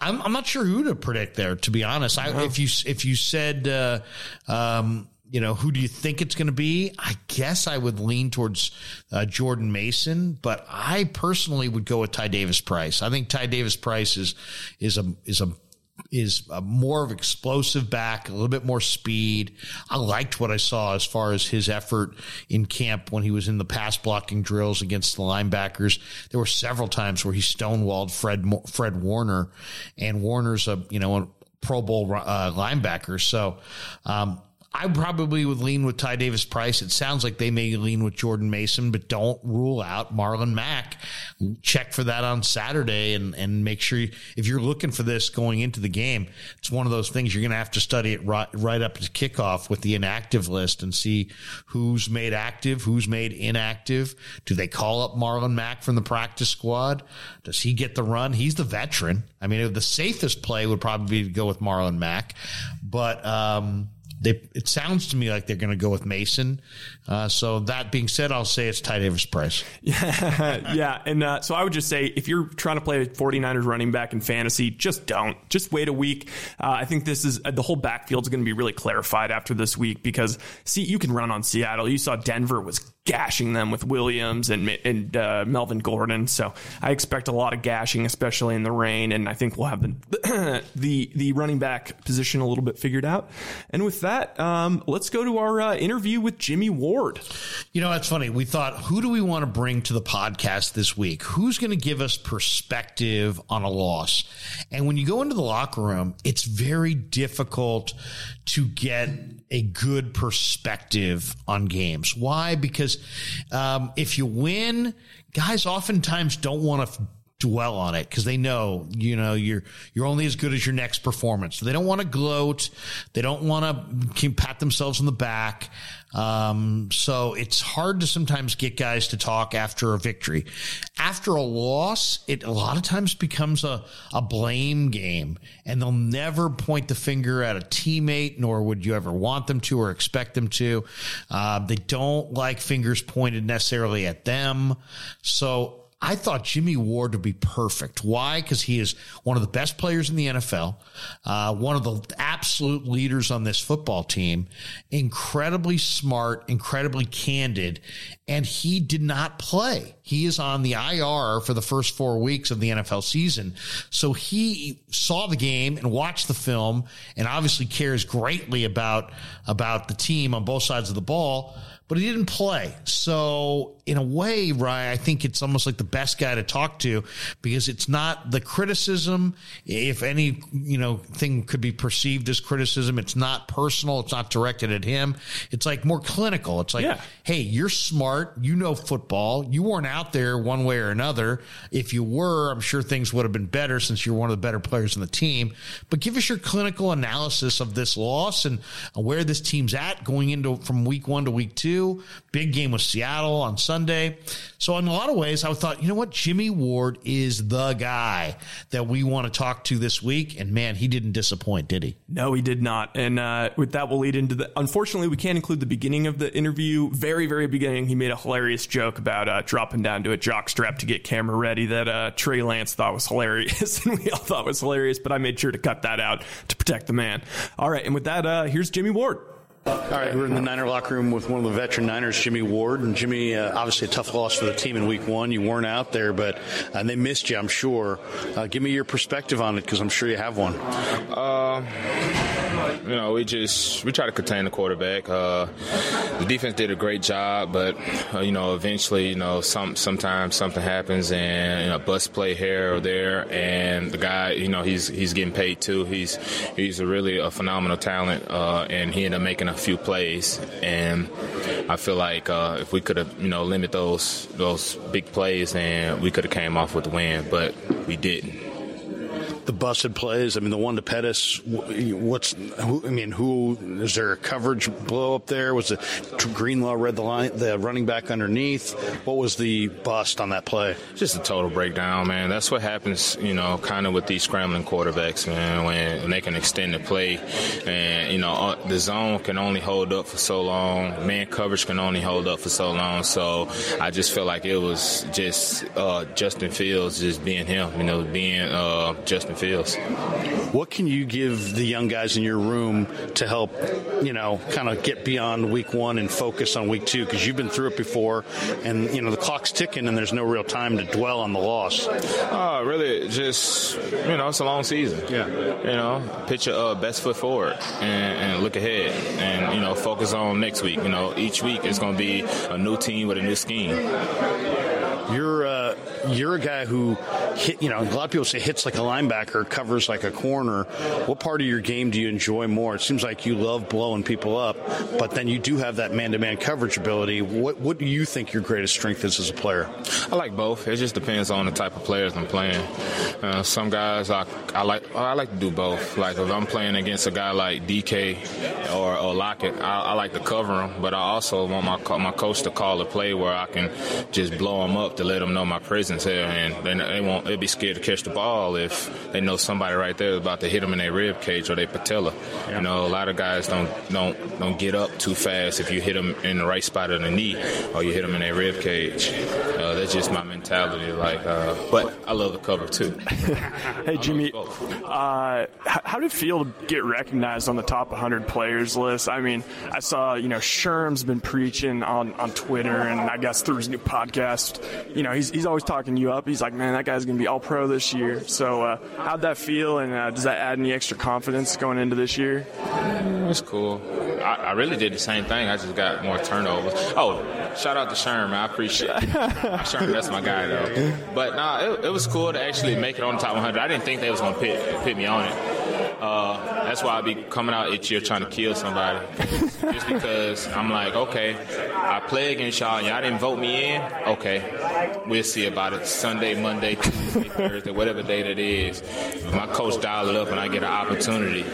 I'm, I'm not sure who to predict there, to be honest. I, wow. If you, if you said, uh, um, you know, who do you think it's going to be? I guess I would lean towards uh, Jordan Mason, but I personally would go with Ty Davis-Price. I think Ty Davis-Price is is a is a is a more of explosive back, a little bit more speed. I liked what I saw as far as his effort in camp when he was in the pass blocking drills against the linebackers. There were several times where he stonewalled Fred Fred Warner, and Warner's a you know a Pro Bowl uh, linebacker, so. Um, I probably would lean with Ty Davis-Price. It sounds like they may lean with Jordan Mason, but don't rule out Marlon Mack. Check for that on Saturday and, and make sure you, if you're looking for this going into the game, it's one of those things you're going to have to study it right, right up to kickoff with the inactive list and see who's made active, who's made inactive. Do they call up Marlon Mack from the practice squad? Does he get the run? He's the veteran. I mean, the safest play would probably be to go with Marlon Mack, but, um, They, it sounds to me like they're going to go with Mason. Uh, so that being said, I'll say it's Ty Davis-Price. Yeah, yeah. And uh, so I would just say if you're trying to play a 49ers running back in fantasy, just don't. Just wait a week. Uh, I think this is uh, the whole backfield is going to be really clarified after this week because, see, you can run on Seattle. You saw Denver was gashing them with Williams and and uh, Melvin Gordon. So I expect a lot of gashing, especially in the rain. And I think we'll have the the, the running back position a little bit figured out. And with that, um, let's go to our uh, interview with Jimmy Ward. You know, that's funny. We thought, who do we want to bring to the podcast this week? Who's going to give us perspective on a loss? And when you go into the locker room, it's very difficult to get a good perspective on games. Why? Because um, if you win, guys oftentimes don't want to f- dwell on it because they know, you know, you're you're only as good as your next performance. So they don't want to gloat. They don't want to pat themselves on the back. Um, so it's hard to sometimes get guys to talk after a victory. After a loss, it a lot of times becomes a, a blame game, and they'll never point the finger at a teammate, nor would you ever want them to or expect them to. Uh, they don't like fingers pointed necessarily at them. So I thought Jimmy Ward would be perfect. Why? Because he is one of the best players in the N F L, uh, one of the absolute leaders on this football team, incredibly smart, incredibly candid, and he did not play. He is on the I R for the first four weeks of the N F L season. So he saw the game and watched the film and obviously cares greatly about, about the team on both sides of the ball. But he didn't play. So in a way, Ryan, I think it's almost like the best guy to talk to, because it's not the criticism. If any, you know, thing could be perceived as criticism, it's not personal. It's not directed at him. It's like more clinical. It's like, yeah. Hey, you're smart. You know football. You weren't out there one way or another. If you were, I'm sure things would have been better since you're one of the better players on the team. But give us your clinical analysis of this loss and where this team's at going into from week one to week two. Big game with Seattle on Sunday. So in a lot of ways, I thought, you know what? Jimmy Ward is the guy that we want to talk to this week. And man, he didn't disappoint, did he? No, he did not. And uh, with that, we'll lead into the, unfortunately, we can't include the beginning of the interview. Very, very beginning. He made a hilarious joke about uh, dropping down to a jock strap to get camera ready that uh, Trey Lance thought was hilarious. And we all thought was hilarious, but I made sure to cut that out to protect the man. All right. And with that, uh, here's Jimmy Ward. All right, we're in the Niner locker room with one of the veteran Niners, Jimmy Ward. And Jimmy, uh, obviously a tough loss for the team in week one. You weren't out there, but and they missed you, I'm sure. Uh, give me your perspective on it, because I'm sure you have one. Uh, you know, we just we try to contain the quarterback. Uh, the defense did a great job, but, uh, you know, eventually, you know, some sometimes something happens and, you know, bust play here or there. And the guy, you know, he's he's getting paid, too. He's he's a really a phenomenal talent, uh, and he ended up making a few plays, and I feel like uh, if we could have, you know, limit those those big plays, then we could have came off with the win, but we didn't. The busted plays. I mean, the one to Pettis. What's? Who, I mean, who is there a coverage blow up there? Was it Greenlaw read the line, the running back underneath? What was the bust on that play? Just a total breakdown, man. That's what happens, you know, kind of with these scrambling quarterbacks, man. When, when they can extend the play, and you know, the zone can only hold up for so long. Man coverage can only hold up for so long. So I just feel like it was just uh, Justin Fields just being him, you know, being uh, Justin. Fields. What can you give the young guys in your room to help, you know, kind of get beyond week one and focus on week two? Because you've been through it before, and, you know, the clock's ticking and there's no real time to dwell on the loss. Uh, really, just, you know, it's a long season. Yeah. You know, put your uh, best foot forward and, and look ahead and, you know, focus on next week. You know, each week it's going to be a new team with a new scheme. You're uh, you're a guy who hit, you know, a lot of people say hits like a linebacker, covers like a corner. What part of your game do you enjoy more? It seems like you love blowing people up, but then you do have that man-to-man coverage ability. What what do you think your greatest strength is as a player? I like both. It just depends on the type of players I'm playing. Uh, some guys I I like I like to do both. Like if I'm playing against a guy like D K or, or Lockett, I, I like to cover him, but I also want my my coach to call a play where I can just blow him up, to let them know my presence here, and they, they won't. They'd be scared to catch the ball if they know somebody right there is about to hit them in their rib cage or their patella. Yeah. You know, a lot of guys don't don't don't get up too fast if you hit them in the right spot of the knee or you hit them in their rib cage. Uh, that's just my mentality. Like, uh, but I love the cover too. Hey Jimmy, uh, how did Field get recognized on the top one hundred players list? I mean, I saw, you know, Sherm's been preaching on on Twitter, and I guess through his new podcast. You know, he's he's always talking you up. He's like, man, that guy's going to be all pro this year. So uh, how'd that feel, and uh, does that add any extra confidence going into this year? That's cool. I, I really did the same thing. I just got more turnovers. Oh, shout out to Sherm. I appreciate it. Sherm, that's my guy, though. But, nah, it, it was cool to actually make it on the top one hundred. I didn't think they was going to pit, pit me on it. Uh, that's why I be coming out each year trying to kill somebody. Just because I'm like, okay, I play against y'all and y'all didn't vote me in. Okay, we'll see about it Sunday, Monday, Tuesday, Thursday, whatever date it is. If my coach dialed it up and I get an opportunity,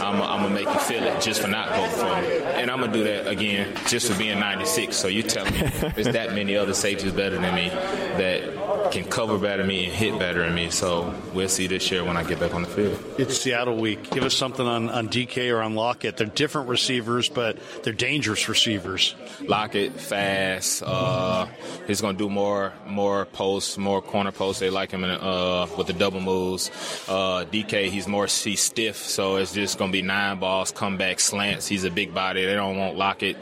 I'm I'm, I'm going to make you feel it just for not voting for me. And I'm going to do that again just for being ninety-six. So you tell me there's that many other safeties better than me that can cover better than me and hit better than me. So we'll see this year when I get back on the field. It's Seattle week. Give us something on, on D K or on Lockett. They're different receivers, but they're dangerous receivers. Lockett, fast. Uh, he's going to do more more posts, more corner posts. They like him in, uh, with the double moves. Uh, D K, he's more he's stiff, so it's just going to be nine balls, comeback slants. He's a big body. They don't want Lockett.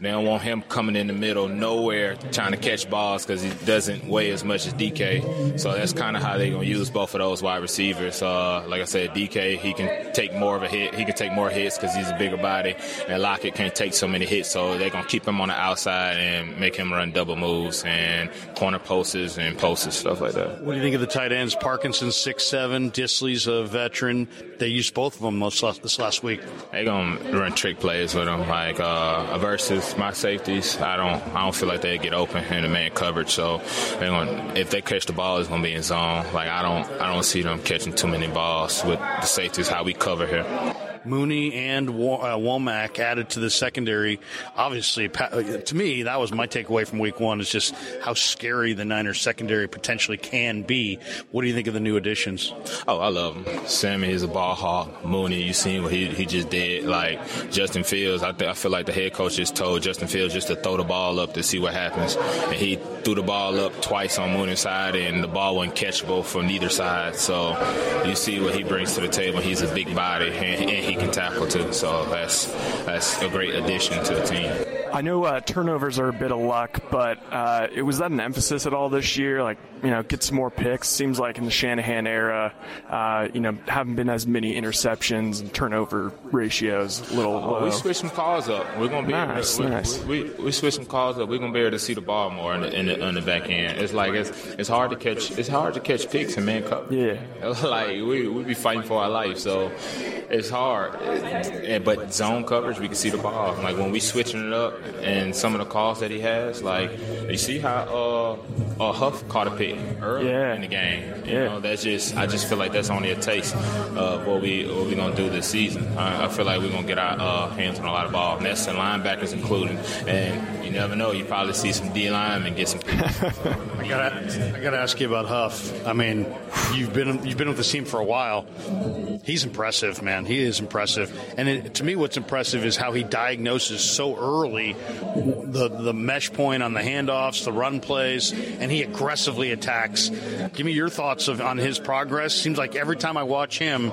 They don't want him coming in the middle, nowhere, trying to catch balls because he doesn't weigh as much as D K. So that's kind of how they're going to use both of those wide receivers. Uh, like I said, D K, he can take more of a hit. He can take more hits because he's a bigger body, and Lockett can't take so many hits. So they're going to keep him on the outside and make him run double moves and corner posts and posts and stuff like that. What do you think of the tight ends? Parkinson, six seven, Disley's a veteran. They used both of them most last, this last week. They're going to run trick plays with them, like uh, versus my safeties, I don't I don't feel like they get open in the man coverage. So they're gonna, if they catch the ball, it's going to be in zone. Like I don't I don't see them catching too many balls with the safeties, how we cover here. Mooney and uh, Womack added to the secondary. Obviously, to me, that was my takeaway from week one, is just how scary the Niners secondary potentially can be. What do you think of the new additions? Oh, I love them. Sammy is a ball hawk. Mooney, you seen what he, he just did. Like Justin Fields, I, th- I feel like the head coach just told Justin Fields just to throw the ball up to see what happens. And he threw the ball up twice on Mooney's side, and the ball wasn't catchable from neither side. So you see what he brings to the table. He's a big body, and, and he He can tackle too, so that's that's a great addition to the team. I know uh, turnovers are a bit of luck, but uh, it was that an emphasis at all this year? Like, you know, get some more picks. Seems like in the Shanahan era, uh, you know, haven't been as many interceptions and turnover ratios. Little oh, low. We switched some calls up. We're gonna be nice, able to, we, nice. we, we, we switched some calls up. We're gonna be able to see the ball more in the, in the, in the back end. It's like it's it's hard to catch. It's hard to catch picks in man coverage. Yeah, like we we be fighting for our life, so it's hard. But zone coverage, we can see the ball. Like when we switching it up. And some of the calls that he has, like you see how uh, uh, Huff caught a pick early yeah. in the game. You yeah. know, that's just I just feel like that's only a taste of what we what we're gonna do this season. I, I feel like we're gonna get our uh, hands on a lot of ball, nets and linebackers including. And you never know, you probably see some D linemen get some. I gotta I gotta ask you about Huff. I mean, you've been you've been with the team for a while. He's impressive, man. He is impressive. And it, to me, what's impressive is how he diagnoses so early. The, the mesh point on the handoffs, the run plays, and he aggressively attacks. Give me your thoughts of, on his progress. Seems like every time I watch him,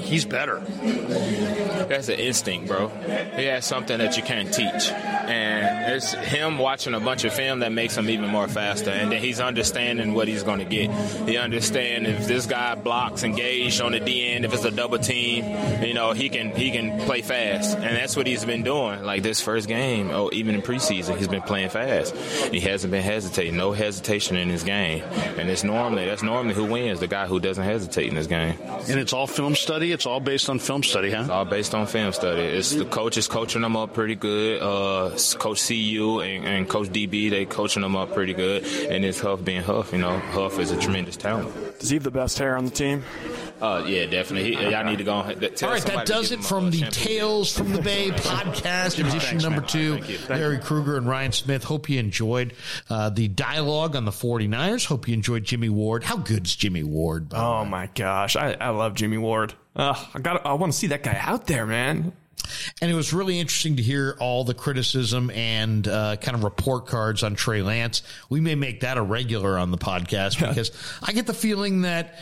he's better. That's an instinct, bro. He has something that you can't teach. And it's him watching a bunch of film that makes him even more faster. And then he's understanding what he's going to get. He understands if this guy blocks engaged on the D end, if it's a double team, you know, he can he can play fast. And that's what he's been doing. Like this first game. Oh, even in preseason, he's been playing fast. He hasn't been hesitating. No hesitation in his game. And it's normally that's normally who wins, the guy who doesn't hesitate in his game. And it's all film study? It's all based on film study, huh? It's all based on film study. It's the coach is coaching them up pretty good. Uh, Coach C U and, and Coach D B, they coaching them up pretty good. And it's Huff being Huff. You know, Huff is a tremendous talent. Does he have the best hair on the team? Uh, yeah, definitely. He, y'all need to go. Th- tell All right, that does it from the champion. Tales from the Bay podcast, edition Thanks, number two. Larry Krueger and Ryan Smith. Hope you enjoyed uh, the dialogue on the 49ers. Hope you enjoyed Jimmy Ward. How good's Jimmy Ward? Oh, way? my gosh. I, I love Jimmy Ward. Uh, I got. I want to see that guy out there, man. And it was really interesting to hear all the criticism and uh, kind of report cards on Trey Lance. We may make that a regular on the podcast because I get the feeling that,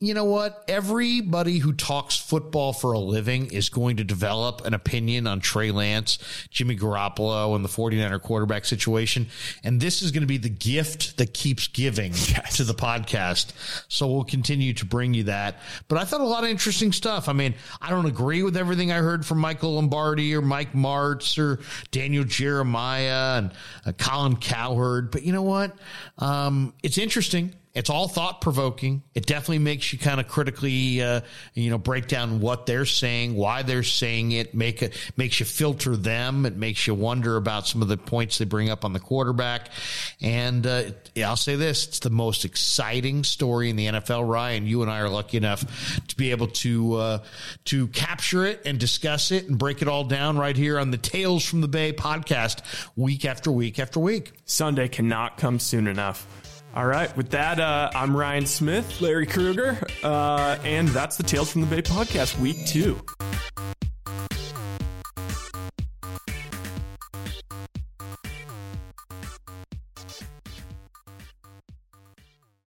you know what? Everybody who talks football for a living is going to develop an opinion on Trey Lance, Jimmy Garoppolo, and the 49er quarterback situation. And this is going to be the gift that keeps giving yes. to the podcast. So we'll continue to bring you that. But I thought a lot of interesting stuff. I mean, I don't agree with everything I heard from Michael Lombardi or Mike Martz or Daniel Jeremiah and uh, Colin Cowherd. But you know what? Um, it's interesting. It's all thought-provoking. It definitely makes you kind of critically, uh, you know, break down what they're saying, why they're saying it, make a, makes you filter them. It makes you wonder about some of the points they bring up on the quarterback. And uh, I'll say this, it's the most exciting story in the N F L, Ryan. You and I are lucky enough to be able to uh, to capture it and discuss it and break it all down right here on the Tales from the Bay podcast week after week after week. Sunday cannot come soon enough. All right, with that, uh, I'm Ryan Smith, Larry Krueger, uh, and that's the Tales from the Bay podcast week two.